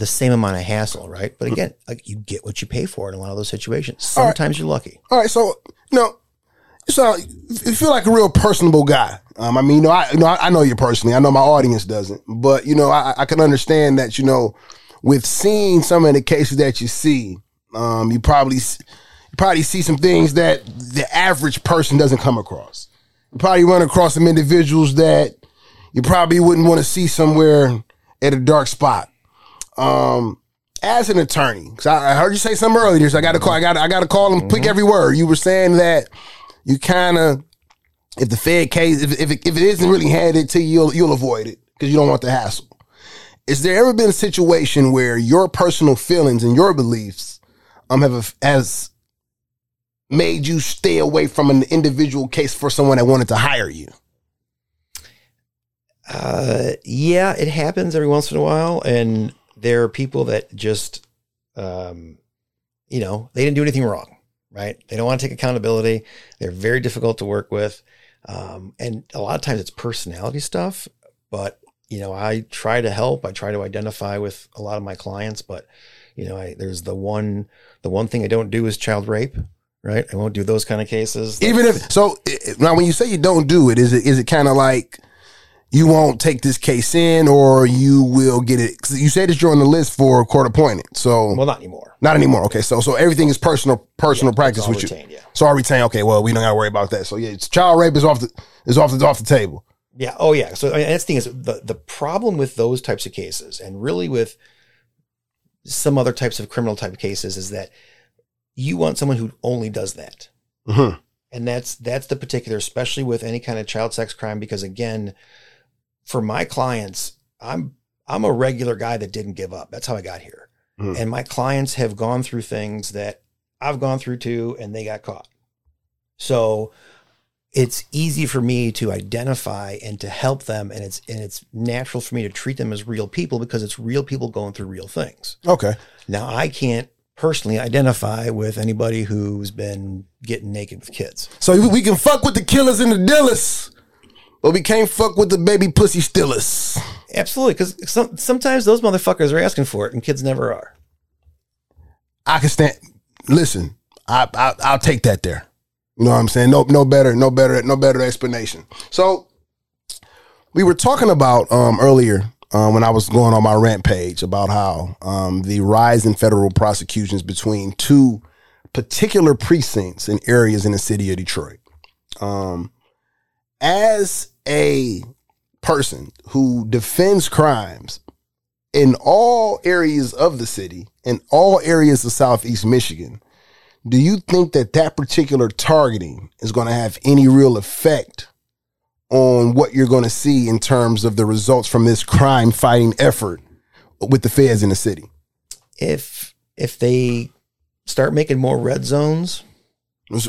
same amount of hassle, right? But again, like, you get what you pay for in a lot of those situations. Sometimes you're lucky. All right, so no. So you feel like a real personable guy. I mean, I know you personally. I know my audience doesn't, but you know, I can understand that. You know, with seeing some of the cases that you see, you probably see some things that the average person doesn't come across. You probably run across some individuals that you probably wouldn't want to see somewhere at a dark spot. As an attorney, because I heard you say something earlier, so I got to call and pick every word. You were saying that. You kind of, if the Fed case, if it isn't really handed to you, you'll avoid it because you don't want the hassle. Is there ever been a situation where your personal feelings and your beliefs has made you stay away from an individual case for someone that wanted to hire you? Yeah, it happens every once in a while, and there are people that just, you know, they didn't do anything wrong. Right? They don't want to take accountability. They're very difficult to work with. And a lot of times it's personality stuff, but you know, I try to help. I try to identify with a lot of my clients, but you know, there's the one thing I don't do is child rape, right? I won't do those kind of cases. Now when you say you don't do it, is it kind of like you won't take this case in, or you will get it? You said that you're on the list for court appointed. So, well, not anymore. Not anymore. Okay. So everything is personal practice with retained, you. Yeah. So I retain. Okay. Well, we don't got to worry about that. So yeah, it's child rape is off the table. Yeah. Oh yeah. So I mean, that's the thing, is the problem with those types of cases, and really with some other types of criminal type cases, is that you want someone who only does that. Mm-hmm. And that's the particular, especially with any kind of child sex crime, because again, for my clients, I'm a regular guy that didn't give up. That's how I got here. Mm. And my clients have gone through things that I've gone through too, and they got caught. So it's easy for me to identify and to help them. And it's natural for me to treat them as real people, because it's real people going through real things. Okay. Now I can't personally identify with anybody who's been getting naked with kids. So we can fuck with the killers and the dealers, but we can't fuck with the baby pussy stillers. Absolutely, because sometimes those motherfuckers are asking for it, and kids never are. I can stand. Listen, I'll take that there. You know what I'm saying? No better explanation. So we were talking about earlier when I was going on my rant page about how the rise in federal prosecutions between two particular precincts and areas in the city of Detroit. As a person who defends crimes in all areas of the city, in all areas of Southeast Michigan, do you think that particular targeting is going to have any real effect on what you're going to see in terms of the results from this crime fighting effort with the feds in the city? If they start making more red zones.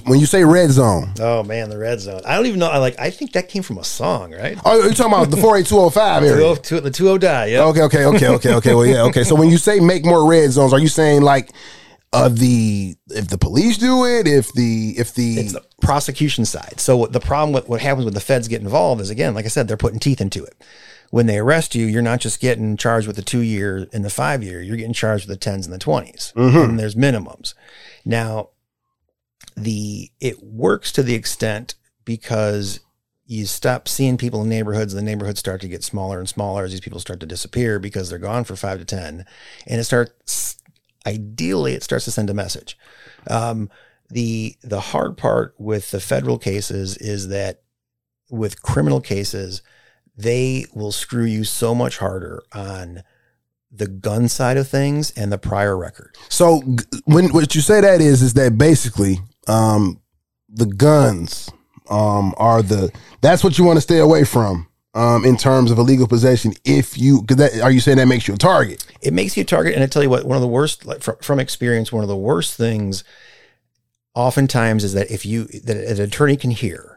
When you say red zone. Oh, man, the red zone. I don't even know. I think that came from a song, right? Oh, you're talking about the 48205 area. The 20 die, yeah. Okay. Well, yeah, okay. So when you say make more red zones, are you saying like if the police do it, if it's the prosecution side. So the problem with what happens when the feds get involved is, again, like I said, they're putting teeth into it. When they arrest you, you're not just getting charged with the 2 year and the 5 year, you're getting charged with the 10s and the 20s. Mm-hmm. And there's minimums. Now, it works to the extent, because you stop seeing people in neighborhoods, the neighborhoods start to get smaller and smaller as these people start to disappear because they're gone for 5 to 10. And it starts, ideally, it starts to send a message. The hard part with the federal cases is that with criminal cases, they will screw you so much harder on the gun side of things and the prior record. So when what you say that is that basically the guns are the, that's what you want to stay away from in terms of illegal possession. If you, cause that, are you saying that makes you a target? It makes you a target. And I tell you what, one of the worst, like, from experience, one of the worst things oftentimes is that if you, that an attorney can hear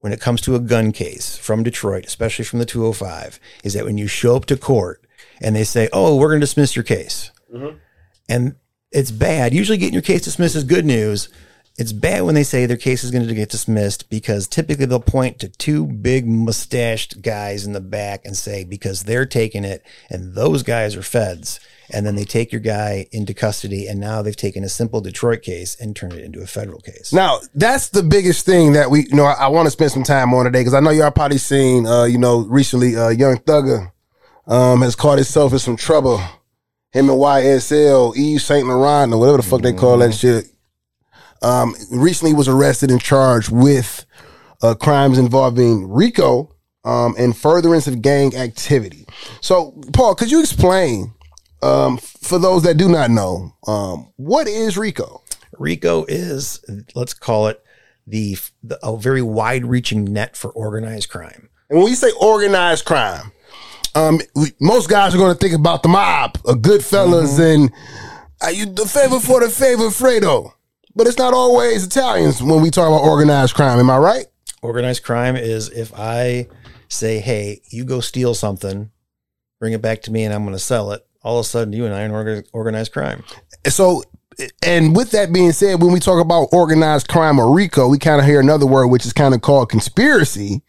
when it comes to a gun case from Detroit, especially from the 205, is that when you show up to court and they say, oh, we're going to dismiss your case. Mm-hmm. And it's bad. Usually getting your case dismissed is good news. It's bad when they say their case is going to get dismissed because typically they'll point to two big mustached guys in the back and say, because they're taking it and those guys are feds. And then they take your guy into custody, and now they've taken a simple Detroit case and turned it into a federal case. Now, that's the biggest thing that we, you know, I want to spend some time on today, because I know y'all probably seen, you know, recently, Young Thugger has caught himself in some trouble. Him and YSL, Yves Saint Laurent, or whatever the fuck they call that shit. Recently was arrested and charged with crimes involving RICO and furtherance of gang activity. So, Paul, could you explain, for those that do not know, what is RICO? RICO is, let's call it, a very wide-reaching net for organized crime. And when we say organized crime, most guys are going to think about the mob, Goodfellas, and are you the favor for the favor, Fredo? But it's not always Italians when we talk about organized crime. Am I right? Organized crime is if I say, hey, you go steal something, bring it back to me, and I'm going to sell it. All of a sudden, you and I are organized crime. So, and with that being said, when we talk about organized crime or RICO, we kind of hear another word, which is kind of called conspiracy.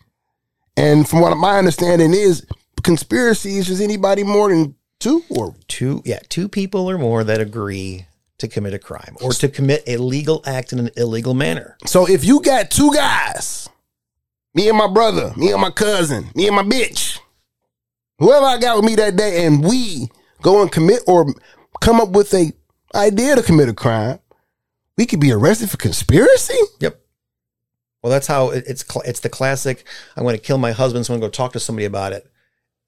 And from what my understanding is, conspiracy is just anybody more than two people or more that agree to commit a crime or to commit a legal act in an illegal manner. So if you got two guys, me and my brother, me and my cousin, me and my bitch, whoever I got with me that day, and we go and commit or come up with a idea to commit a crime, we could be arrested for conspiracy? Yep. Well, that's how it's the classic, I'm going to kill my husband, so I'm going to go talk to somebody about it.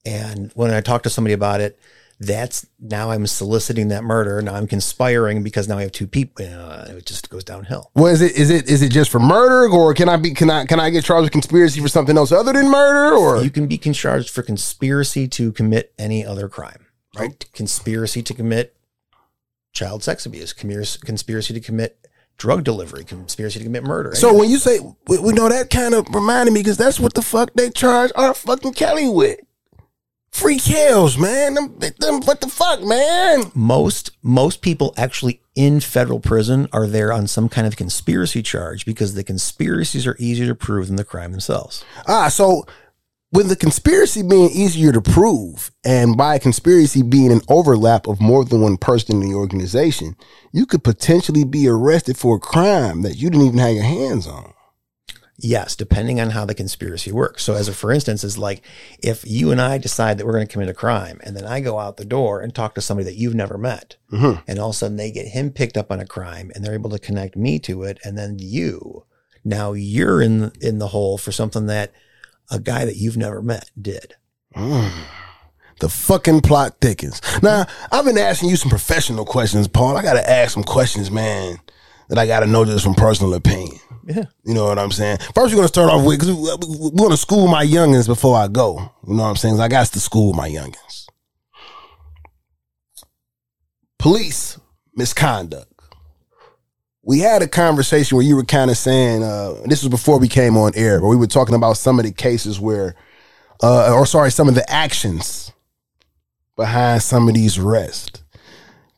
And when I talk to somebody about it, that's now I'm soliciting that murder. Now I'm conspiring because now I have two people. It just goes downhill. Well, is it just for murder, or can I get charged with conspiracy for something else other than murder? Or you can be charged for conspiracy to commit any other crime. Right. Conspiracy to commit child sex abuse, conspiracy to commit drug delivery, conspiracy to commit murder. So when you say, we know, that kind of reminded me, because that's what the fuck they charge our fucking Kelly with. Free kills, man. Them, what the fuck, man? Most people actually in federal prison are there on some kind of conspiracy charge, because the conspiracies are easier to prove than the crime themselves. So with the conspiracy being easier to prove, and by conspiracy being an overlap of more than one person in the organization, you could potentially be arrested for a crime that you didn't even have your hands on. Yes, depending on how the conspiracy works. So as a, for instance, is like if you and I decide that we're going to commit a crime, and then I go out the door and talk to somebody that you've never met, and all of a sudden they get him picked up on a crime, and they're able to connect me to it, and then you're in the hole for something that a guy that you've never met did. The fucking plot thickens. Now, I've been asking you some professional questions, Paul. I got to ask some questions, man, that I got to know just from personal opinion. Yeah. You know what I'm saying? First, we're going to start off with, because we're going to school my youngins before I go. You know what I'm saying? I got to school my youngins. Police misconduct. We had a conversation where you were kind of saying, this was before we came on air, but we were talking about some of the cases where, some of the actions behind some of these arrests.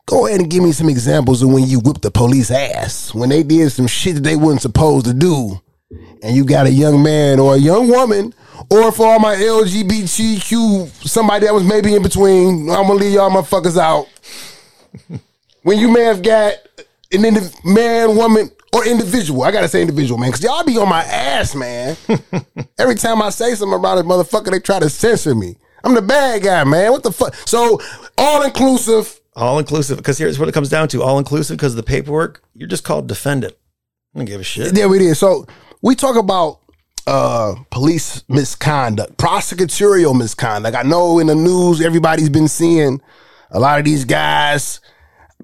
Go ahead and give me some examples of when you whipped the police ass, when they did some shit that they weren't supposed to do, and you got a young man or a young woman, or for all my LGBTQ, somebody that was maybe in between, I'm going to leave y'all motherfuckers out. When you may have got... And then the man, woman, Or individual. I got to say individual, man, because y'all be on my ass, man. Every time I say something about this motherfucker, they try to censor me. I'm the bad guy, man. What the fuck? So, all-inclusive. All-inclusive, because here's what it comes down to. All-inclusive, because of the paperwork, you're just called defendant. I don't give a shit. There it is. So, we talk about police misconduct, prosecutorial misconduct. I know in the news, everybody's been seeing a lot of these guys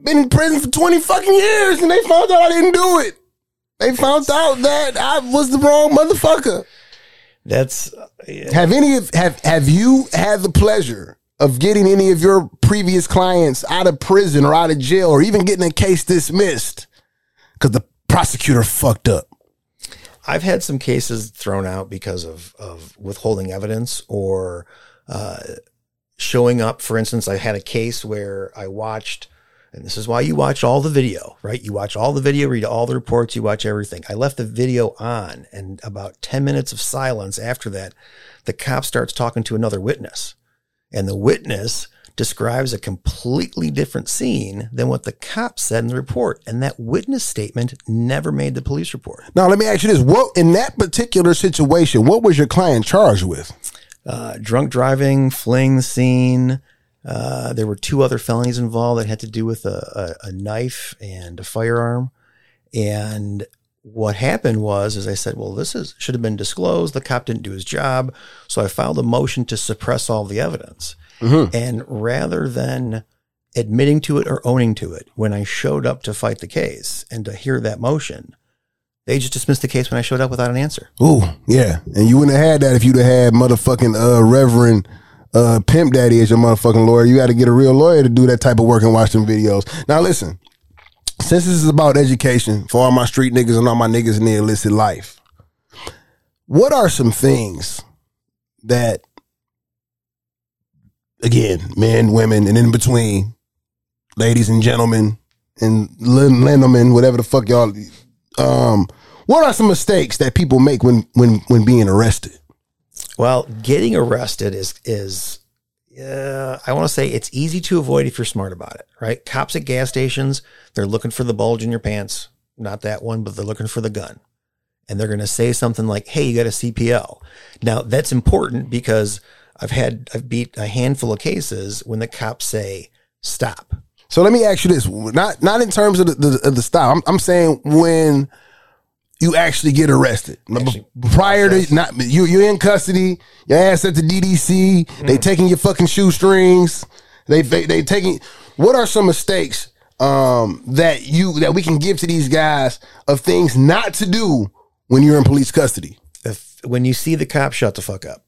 been in prison for 20 fucking years, and they found out I didn't do it. They found out that I was the wrong motherfucker. That's yeah. Have you had the pleasure of getting any of your previous clients out of prison or out of jail, or even getting a case dismissed because the prosecutor fucked up? I've had some cases thrown out because of withholding evidence or showing up. For instance, I had a case where I watched. And this is why you watch all the video, right? You watch all the video, read all the reports, you watch everything. I left the video on, and about 10 minutes of silence after that, the cop starts talking to another witness. And the witness describes a completely different scene than what the cop said in the report. And that witness statement never made the police report. Now, let me ask you this. What, in that particular situation, what was your client charged with? Drunk driving, fleeing the scene. There were two other felonies involved that had to do with a knife and a firearm. And what happened was, as I said, well, should have been disclosed. The cop didn't do his job. So I filed a motion to suppress all the evidence. Mm-hmm. And rather than admitting to it or owning to it, when I showed up to fight the case and to hear that motion, they just dismissed the case when I showed up without an answer. Ooh, yeah. And you wouldn't have had that if you'd have had motherfucking Reverend Pimp Daddy is your motherfucking lawyer. You got to get a real lawyer to do that type of work and watch them videos. Now listen, since this is about education for all my street niggas and all my niggas in the illicit life, what are some things that, again, men, women, and in between, ladies and gentlemen and lendermen, whatever the fuck y'all, what are some mistakes that people make when being arrested? Well, getting arrested is I want to say it's easy to avoid if you're smart about it, right? Cops at gas stations, they're looking for the bulge in your pants. Not that one, but they're looking for the gun. And they're going to say something like, hey, you got a CPL. Now, that's important because I've beat a handful of cases when the cops say, stop. So let me ask you this. Not in terms of the stop. I'm saying when you actually get arrested. Prior to not you're in custody, your ass at the DDC, they taking your fucking shoestrings. They taking. What are some mistakes that we can give to these guys of things not to do when you're in police custody? When you see the cop, shut the fuck up.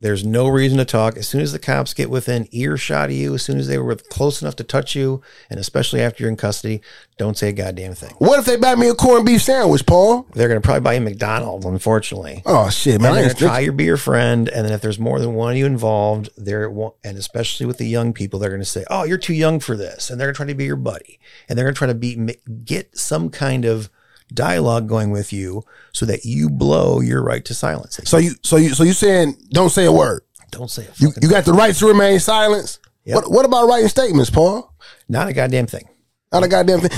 There's no reason to talk. As soon as the cops get within earshot of you, as soon as they were close enough to touch you, and especially after you're in custody, don't say a goddamn thing. What if they buy me a corned beef sandwich, Paul? They're going to probably buy you McDonald's, unfortunately. Oh, shit, man. And they're going to try your beer friend, and then if there's more than one of you involved, and especially with the young people, they're going to say, oh, you're too young for this, and they're going to try to be your buddy, and they're going to try to get some kind of dialogue going with you so that you blow your right to silence. So you saying don't say a word. Don't say a fucking word. You got the right to remain silent. Yep. What about writing statements, Paul? Not a goddamn thing. Not a goddamn thing.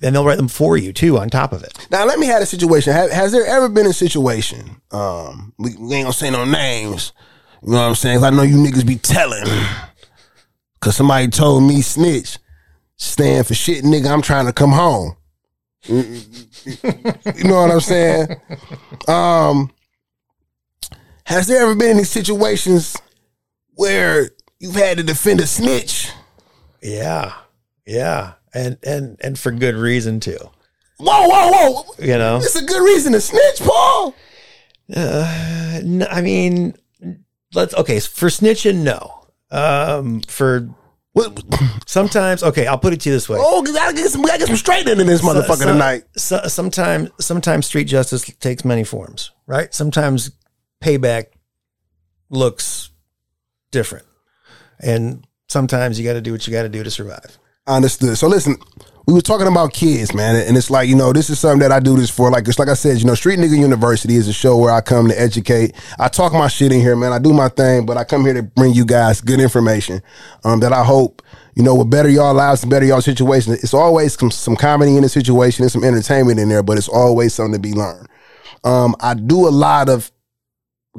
They'll write them for you too on top of it. Now let me have a situation. Has there ever been a situation? We ain't gonna say no names. You know what I'm saying? 'Cause I know you niggas be telling. 'Cause somebody told me snitch. Stand for shit, nigga. I'm trying to come home. You know what I'm saying? Has there ever been any situations where you've had to defend a snitch? Yeah, and for good reason too. Whoa! You know, it's a good reason to snitch, Paul. For snitching, no. For. Sometimes, okay, I'll put it to you this way. Oh, because I get some straightening in this motherfucker tonight. Sometimes street justice takes many forms, right? Sometimes payback looks different. And sometimes you got to do what you got to do to survive. Understood. So listen, we were talking about kids, man, and it's like, you know, this is something that I do this for. Like, it's like I said, you know, Street Nigga University is a show where I come to educate. I talk my shit in here, man. I do my thing, but I come here to bring you guys good information that I hope, you know, will better y'all lives and better y'all situation. It's always some comedy in the situation and some entertainment in there, but it's always something to be learned. I do a lot of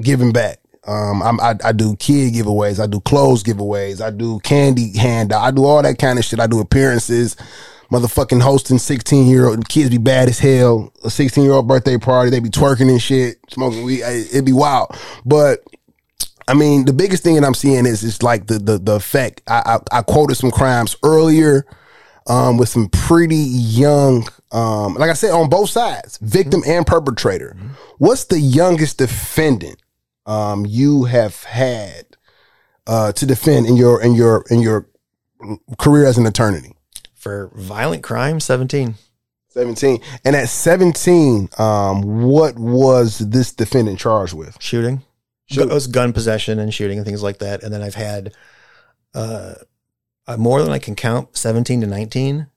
giving back. I do kid giveaways. I do clothes giveaways. I do candy handout. I do all that kind of shit. I do appearances, motherfucking hosting 16-year-old kids be bad as hell. A 16-year-old birthday party, they be twerking and shit, smoking weed. It'd be wild. But I mean, the biggest thing that I'm seeing is like the effect. I quoted some crimes earlier with some pretty young. Like I said, on both sides, victim and perpetrator. What's the youngest defendant you have had to defend in your career as an attorney? For violent crime, 17. 17. And at 17, what was this defendant charged with? Shooting. It was gun possession and shooting and things like that. And then I've had more than I can count, 17 to 19.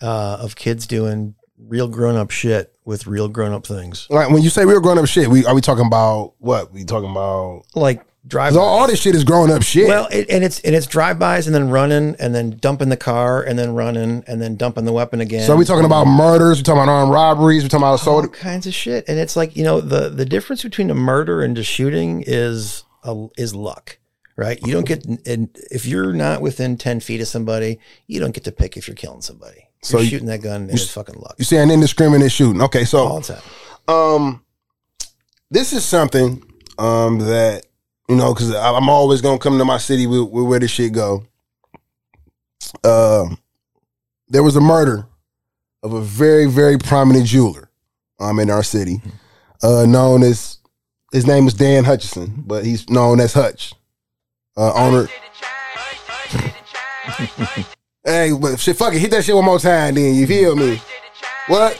Of kids doing real grown-up shit with real grown-up things. Like, when you say real grown-up shit, are we talking about what? We talking about like drive-bys. All this shit is grown-up shit. Well, it's drive-bys and then running and then dumping the car and then running and then dumping the weapon again. So are we talking about murders? We're talking about armed robberies? We're talking about assault? All kinds of shit. And it's like, you know, the difference between a murder and a shooting is luck. Right? You don't get, and if you're not within 10 feet of somebody, you don't get to pick if you're killing somebody. So you're shooting that gun, and it's fucking luck. You see an indiscriminate shooting. Okay, so all the time. This is something that, you know, because I'm always gonna come to my city with where this shit go. There was a murder of a very, very prominent jeweler in our city, known as, his name was Dan Hutchison, but he's known as Hutch. Owner. Hey, but shit, fuck it. Hit that shit one more time, then. You feel me? What?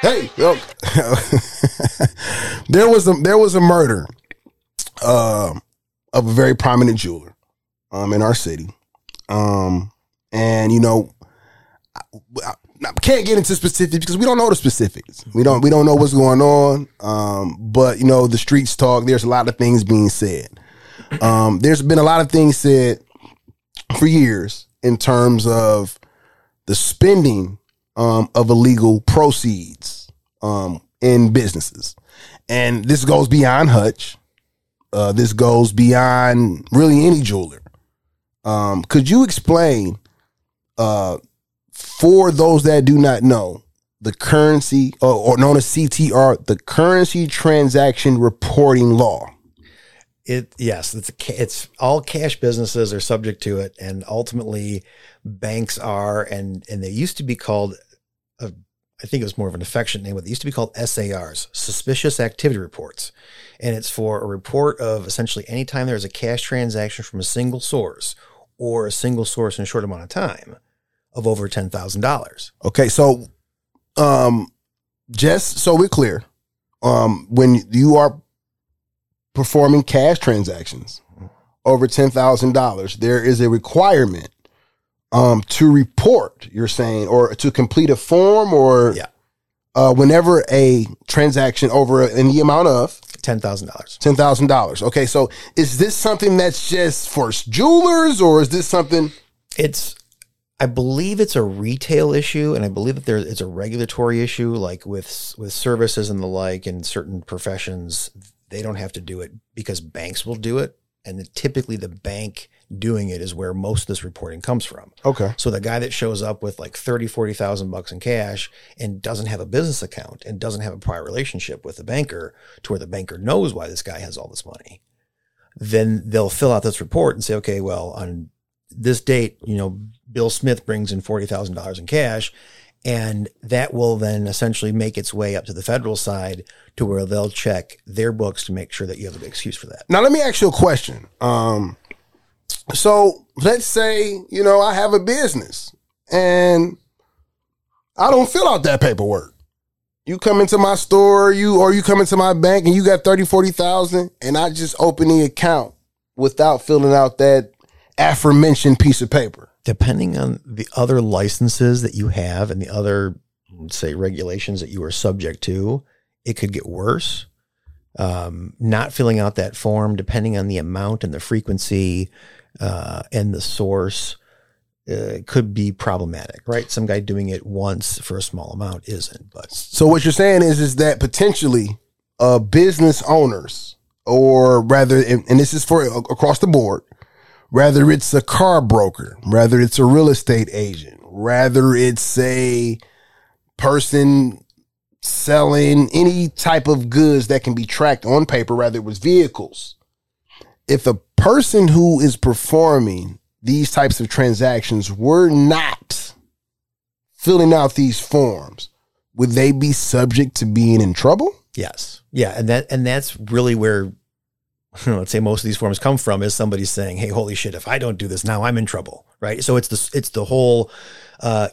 Hey, okay. There was a murder of a very prominent jeweler in our city, and you know, I can't get into specifics because we don't know the specifics. We don't know what's going on. But you know, the streets talk. There's a lot of things being said. There's been a lot of things said for years in terms of the spending of illegal proceeds in businesses. And this goes beyond Hutch. This goes beyond really any jeweler. Could you explain for those that do not know the currency or known as CTR, the currency transaction reporting law? Yes, it's all cash businesses are subject to it, and ultimately banks are, and they used to be called, I think it was more of an affectionate name, but they used to be called SARs, Suspicious Activity Reports, and it's for a report of essentially any time there's a cash transaction from a single source or a single source in a short amount of time of over $10,000. Okay, so just so we're clear, when you are performing cash transactions over $10,000, there is a requirement to report, you're saying, or to complete a form or whenever a transaction over any amount of $10,000. Okay, so is this something that's just for jewelers, or is this something? I believe it's a retail issue, and I believe that it's a regulatory issue, like with services and the like, and certain professions. They don't have to do it because banks will do it. And typically the bank doing it is where most of this reporting comes from. Okay. So the guy that shows up with like $30,000-$40,000 in cash and doesn't have a business account and doesn't have a prior relationship with the banker to where the banker knows why this guy has all this money, then they'll fill out this report and say, okay, well, on this date, you know, Bill Smith brings in $40,000 in cash. And that will then essentially make its way up to the federal side to where they'll check their books to make sure that you have an excuse for that. Now, let me ask you a question. So let's say, you know, I have a business and I don't fill out that paperwork. You come into my store, you come into my bank and you got $30,000-$40,000 and I just open the account without filling out that aforementioned piece of paper. depending on the other licenses that you have and the other, say, regulations that you are subject to, it could get worse. Not filling out that form, depending on the amount and the frequency and the source, could be problematic, right? Some guy doing it once for a small amount isn't. But so what you're saying is that potentially business owners, or rather, and this is for across the board, rather it's a car broker, rather it's a real estate agent, rather it's a person selling any type of goods that can be tracked on paper, rather it was vehicles. If a person who is performing these types of transactions were not filling out these forms, would they be subject to being in trouble? Yes. Yeah. And that's really where, let's say, most of these forms come from, is somebody saying, hey, holy shit, if I don't do this now, I'm in trouble. Right. So it's the whole,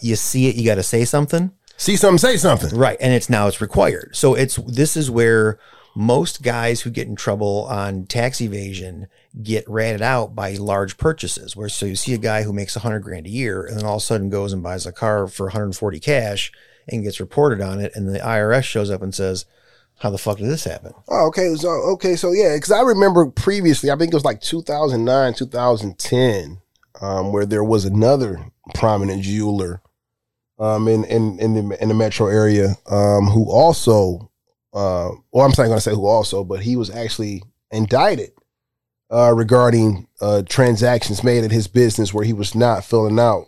you see it, you got to say something. See something, say something. Right. And it's required. So this is where most guys who get in trouble on tax evasion get ratted out by large purchases, where, so you see a guy who makes $100,000 a year and then all of a sudden goes and buys a car for $140,000 cash and gets reported on it. And the IRS shows up and says, how the fuck did this happen? Oh, okay. So yeah, because I remember previously, I think it was like 2009, 2010, where there was another prominent jeweler in the metro area, who also, well, I'm not going to say who also, but he was actually indicted regarding transactions made at his business where he was not filling out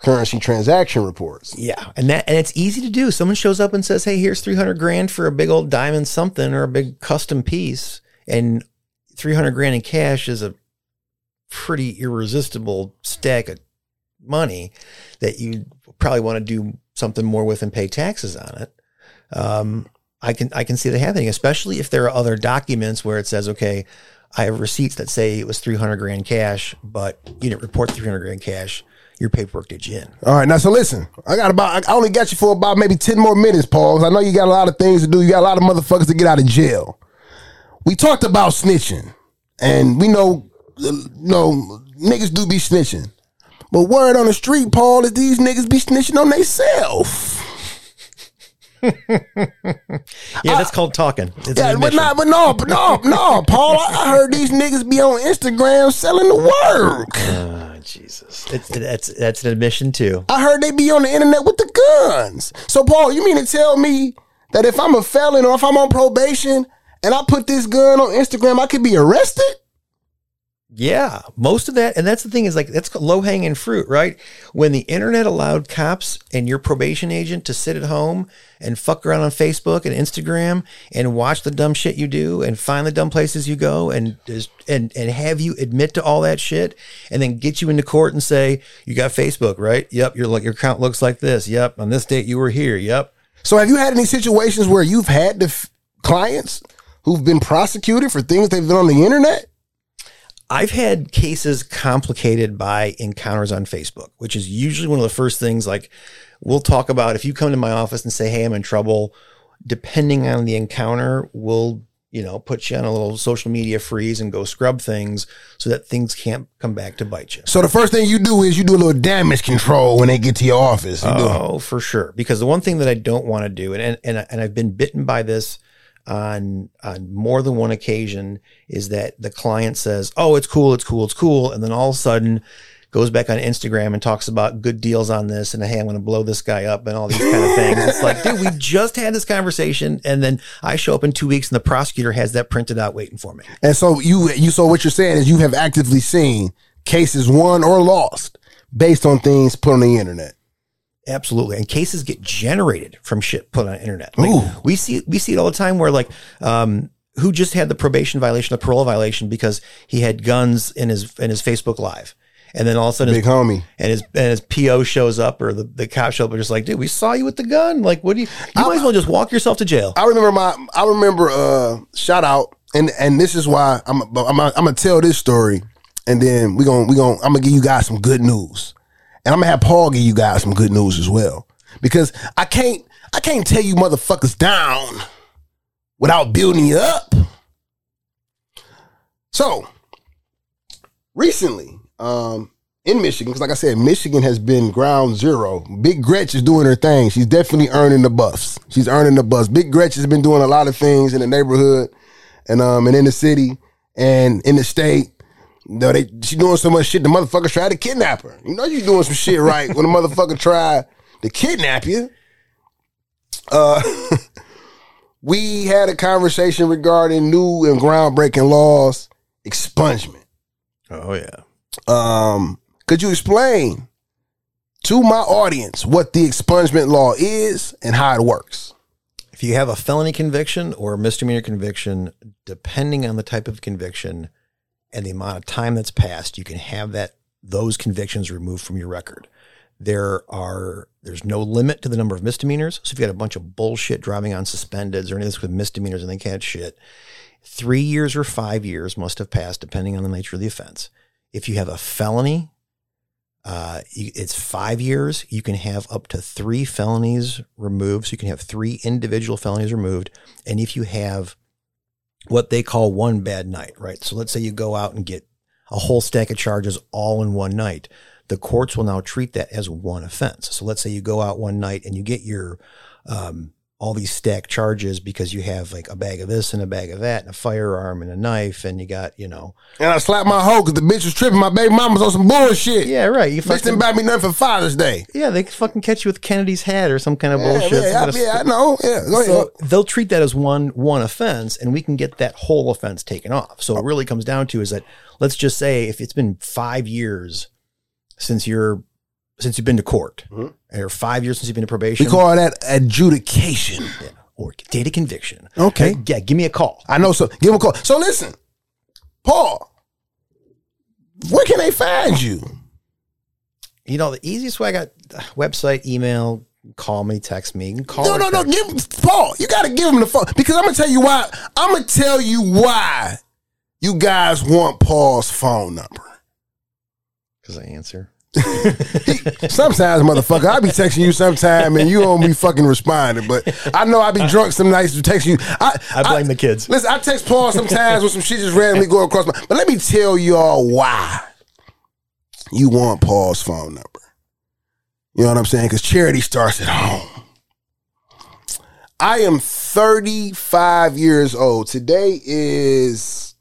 currency transaction reports. Yeah. And it's easy to do. Someone shows up and says, hey, here's $300,000 for a big old diamond something or a big custom piece. And $300,000 in cash is a pretty irresistible stack of money that you probably want to do something more with and pay taxes on it. I can see that happening, especially if there are other documents where it says, okay, I have receipts that say it was $300,000 cash, but you didn't report $300,000 cash. Your paperwork did you in. All right. Now, so listen, I only got you for about maybe 10 more minutes, Paul. I know you got a lot of things to do. You got a lot of motherfuckers to get out of jail. We talked about snitching, and we know, niggas do be snitching. But word on the street, Paul, is these niggas be snitching on themselves. Yeah, that's called talking. It's but no, Paul. I heard these niggas be on Instagram selling the work. Oh, Jesus, that's an admission too. I heard they be on the internet with the guns. So, Paul, you mean to tell me that if I'm a felon or if I'm on probation and I put this gun on Instagram, I could be arrested? Yeah, most of that. And that's the thing, is like, that's low hanging fruit, right? When the internet allowed cops and your probation agent to sit at home and fuck around on Facebook and Instagram and watch the dumb shit you do and find the dumb places you go and have you admit to all that shit and then get you into court and say, you got Facebook, right? Yep. Your account looks like this. Yep. On this date you were here. Yep. So have you had any situations where you've had the clients who've been prosecuted for things they've done on the internet? I've had cases complicated by encounters on Facebook, which is usually one of the first things, like, we'll talk about. If you come to my office and say, hey, I'm in trouble, depending on the encounter, we'll, put you on a little social media freeze and go scrub things so that things can't come back to bite you. So the first thing you do is you do a little damage control when they get to your office. Oh, for sure. Because the one thing that I don't want to do, and I've been bitten by this on more than one occasion, is that the client says, oh, it's cool. And then all of a sudden goes back on Instagram and talks about good deals on this. And, hey, I'm going to blow this guy up and all these kind of things. It's like, dude, we just had this conversation. And then I show up in 2 weeks and the prosecutor has that printed out waiting for me. And so so what you're saying is you have actively seen cases won or lost based on things put on the internet. Absolutely. And cases get generated from shit put on the internet. Like, we see it all the time where, like, who just had the probation violation, the parole violation, because he had guns in his Facebook Live. And then all of a sudden, his PO shows up, or the cop shows up, and just like, dude, we saw you with the gun. Like, what do you might as well just walk yourself to jail. I remember shout out. And this is why I'm going to tell this story. And then I'm going to give you guys some good news. And I'm going to have Paul give you guys some good news as well, because I can't tear you motherfuckers down without building you up. So recently, in Michigan, because like I said, Michigan has been ground zero. Big Gretch is doing her thing. She's definitely earning the buffs. She's earning the buffs. Big Gretch has been doing a lot of things in the neighborhood and in the city and in the state. No, she doing so much shit, the motherfuckers tried to kidnap her. You know you doing some shit right when a motherfucker tried to kidnap you. We had a conversation regarding new and groundbreaking laws, expungement. Oh, yeah. Could you explain to my audience what the expungement law is and how it works? If you have a felony conviction or a misdemeanor conviction, depending on the type of conviction and the amount of time that's passed, you can have those convictions removed from your record. There's no limit to the number of misdemeanors. So if you got a bunch of bullshit driving on suspendeds or anything with misdemeanors and they can't shit, 3 years or 5 years must have passed depending on the nature of the offense. If you have a felony, it's 5 years. You can have up to three felonies removed. So you can have three individual felonies removed. And if you have what they call one bad night, right? So let's say you go out and get a whole stack of charges all in one night. The courts will now treat that as one offense. So let's say you go out one night and you get your all these stacked charges because you have like a bag of this and a bag of that and a firearm and a knife and you got, you know. And I slapped my hoe because the bitch was tripping. My baby mama's on some bullshit. Yeah, right. You bitch didn't buy me nothing for Father's Day. Yeah, they fucking catch you with Kennedy's hat or some kind of bullshit. I know. Yeah, go ahead. So they'll treat that as one offense and we can get that whole offense taken off. So it really comes down to is that let's just say if it's been 5 years since you've been to court, mm-hmm. or 5 years since you've been to probation. We call that adjudication. Yeah, or date of conviction. Okay. Yeah, give me a call. I know, so give him a call. So listen, Paul, where can they find you? You know, the easiest way I got website, email, call me, text me. No. Paul, you got to give him the phone because I'm going to tell you why. I'm going to tell you why you guys want Paul's phone number. I answer. Sometimes, motherfucker, I be texting you sometime and you don't be fucking responding. But I know I be drunk some nights to text you. I blame the kids. Listen, I text Paul sometimes when some shit just randomly go across my. But let me tell y'all why you want Paul's phone number. You know what I'm saying? Because charity starts at home. I am 35 years old. Today is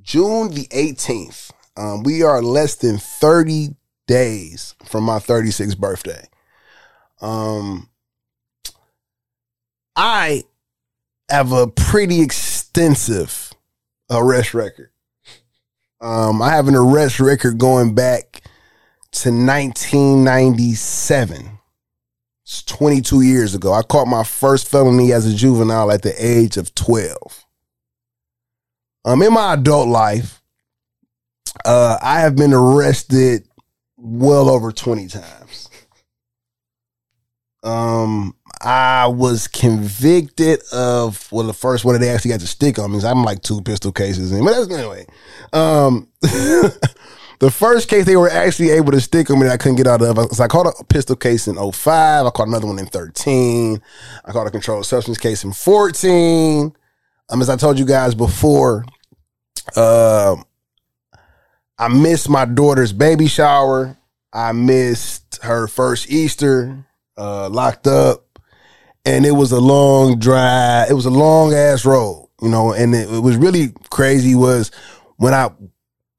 June the 18th. We are less than 30 days from my 36th birthday. I have a pretty extensive arrest record. I have an arrest record going back to 1997. It's 22 years ago. I caught my first felony as a juvenile at the age of 12. In my adult life, I have been arrested well over 20 times. I was convicted of, well, the first one that they actually got to stick on me is I'm like 2 pistol cases in. But that's anyway. The first case they were actually able to stick on me that I couldn't get out of. So I caught a pistol case in 2005. I caught another one in 2013. I caught a controlled substance case in 2014. As I told you guys before, I missed my daughter's baby shower. I missed her first Easter, locked up. And it was a long drive. It was a long ass road, you know, and it was really crazy was when I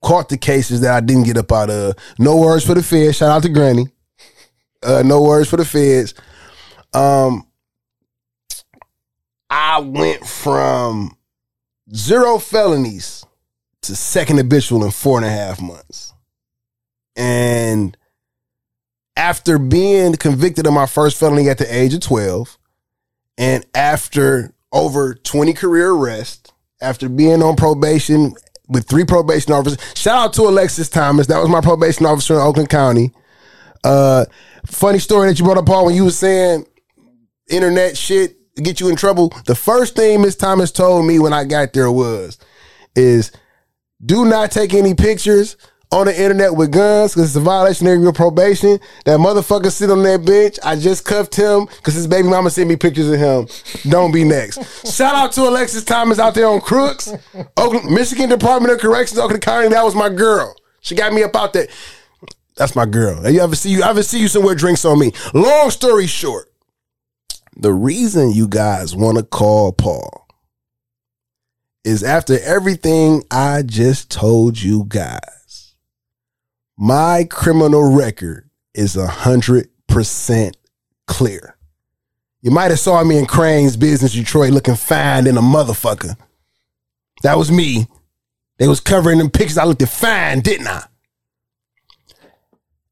caught the cases that I didn't get up out of. No words for the feds. Shout out to Granny. No words for the feds. I went from 0 felonies to second habitual in 4.5 months. And after being convicted of my first felony at the age of 12, and after over 20 career arrests, after being on probation with 3 probation officers, shout out to Alexis Thomas, that was my probation officer in Oakland County. Funny story that you brought up, Paul, when you were saying internet shit get you in trouble. The first thing Miss Thomas told me when I got there is, do not take any pictures on the internet with guns because it's a violation of your probation. That motherfucker sit on that bitch. I just cuffed him because his baby mama sent me pictures of him. Don't be next. Shout out to Alexis Thomas out there on Crooks. Michigan Department of Corrections, Oakland County. That was my girl. She got me about that. That's my girl. I ever see you somewhere, drinks on me. Long story short, the reason you guys want to call Paul is after everything I just told you guys, my criminal record is 100% clear. You might have saw me in Crane's Business Detroit looking fine than a motherfucker. That was me. They was covering them pictures. I looked fine, didn't I?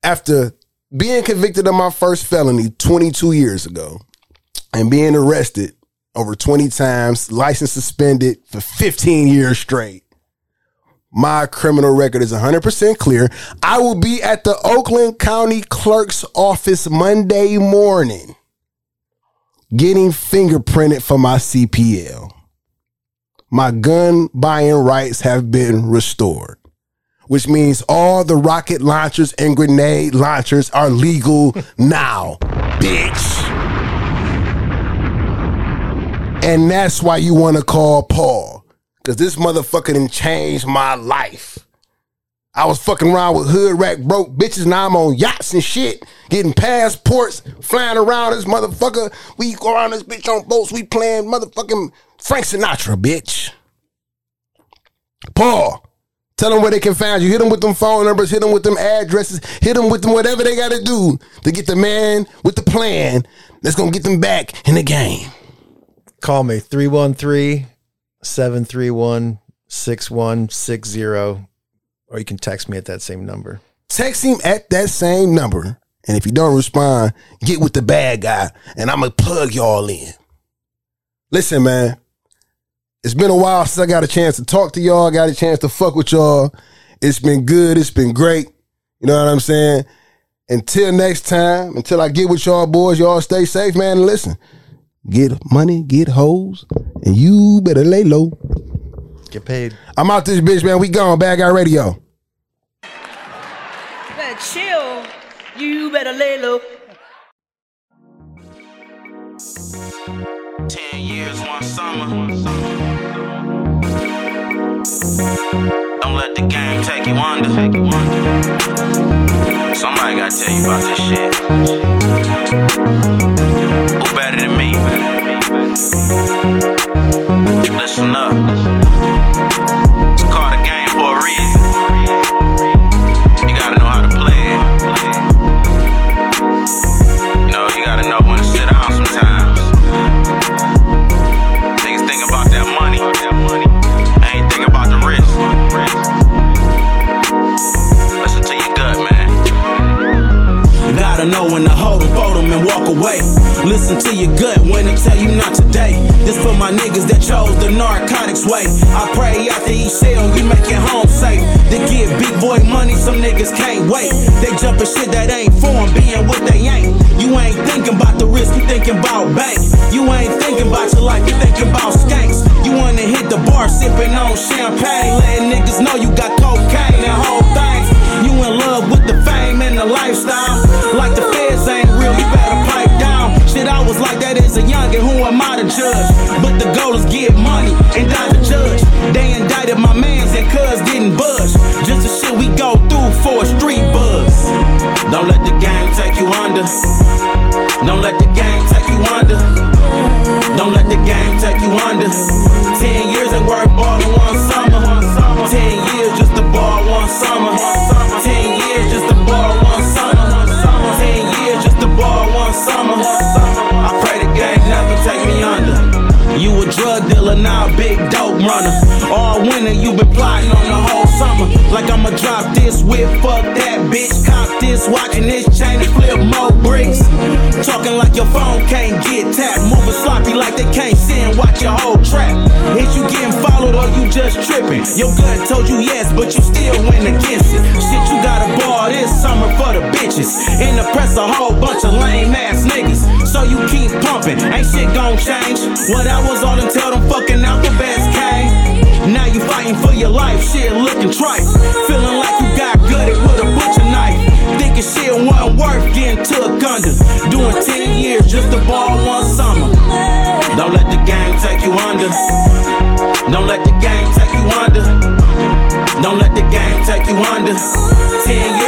After being convicted of my first felony 22 years ago and being arrested over 20 times, license suspended for 15 years straight, my criminal record is 100% clear. I will be at the Oakland County Clerk's office Monday morning getting fingerprinted for my CPL. My gun buying rights have been restored, which means all the rocket launchers and grenade launchers are legal now, bitch. And that's why you want to call Paul, because this motherfucker done changed my life. I was fucking around with hood rat broke bitches. Now I'm on yachts and shit, getting passports, flying around this motherfucker. We go around this bitch on boats. We playing motherfucking Frank Sinatra, bitch. Paul, tell them where they can find you. Hit them with them phone numbers. Hit them with them addresses. Hit them with them whatever they got to do to get the man with the plan that's going to get them back in the game. Call me, 313-731-6160, or you can text me at that same number. Text him at that same number, and if you don't respond, get with the bad guy, and I'm going to plug y'all in. Listen, man. It's been a while since I got a chance to talk to y'all. I got a chance to fuck with y'all. It's been good. It's been great. You know what I'm saying? Until next time, until I get with y'all boys, y'all stay safe, man. And listen, get money, get hoes, and you better lay low. Get paid. I'm out this bitch, man. We gone. Bad Guy Radio. You better chill. You better lay low. 10 years, one summer. Don't let the game take you under. Somebody gotta tell you about this shit. Who better than me? Listen up. It's called a game for a reason. You gotta know how to play it. You know, you gotta know when to sit down sometimes. Niggas think about that money. Listen to your gut, man. You gotta know when to hold them, fold them, and walk away. Listen to your gut when it tell you not today. This for my niggas that chose the narcotics way. I pray after each sale you make it home safe. They give big boy money, some niggas can't wait. They jumping shit that ain't for them, being what they ain't. You ain't thinking about the risk, you thinking about bank. You ain't thinking about your life, you thinking about skanks. You wanna hit the bar sipping on champagne, letting niggas know you got cocaine and whole things. You in love with the fame and the lifestyle. Like the feds ain't real, you better pipe down. Shit, I was like that as a youngin', who am I to judge? But the goal is get money and not the judge. They indicted my mans and cuz didn't budge. Just the shit we go through for a street buzz. Don't let the game take you under. Don't let the game take you under. Don't let the game take you under. 10 years and work ball in one summer. 10 years just to ball one summer. 10 years just to ball one summer. 10 years just to ball one summer. I pray the game never take me under. You a drug dealer, now a big dope runner. All winter you been plotting on the whole summer. Like I'ma drop this whip, fuck that bitch. Cop this, watching this chain and flip more bricks. Talking like your phone can't get tapped. Moving sloppy like they can't sin, watch your whole trap. Is you getting followed or you just tripping? Your gut told you yes, but you still went against it. Shit, you gotta ball this summer for the bitches. In the press a whole bunch of lame ass niggas. So you keep pumping, ain't shit gon' change. What I was all until them fucking alphabets came. Now you fighting for your life, shit looking trite. Feeling like you got gutted with a butcher knife. Thinking shit wasn't worth getting took under. Doing 10 years just to ball one summer. Don't let the game take you under. Don't let the game take you under. Don't let the game take you under. Stevie Wonder. 10 years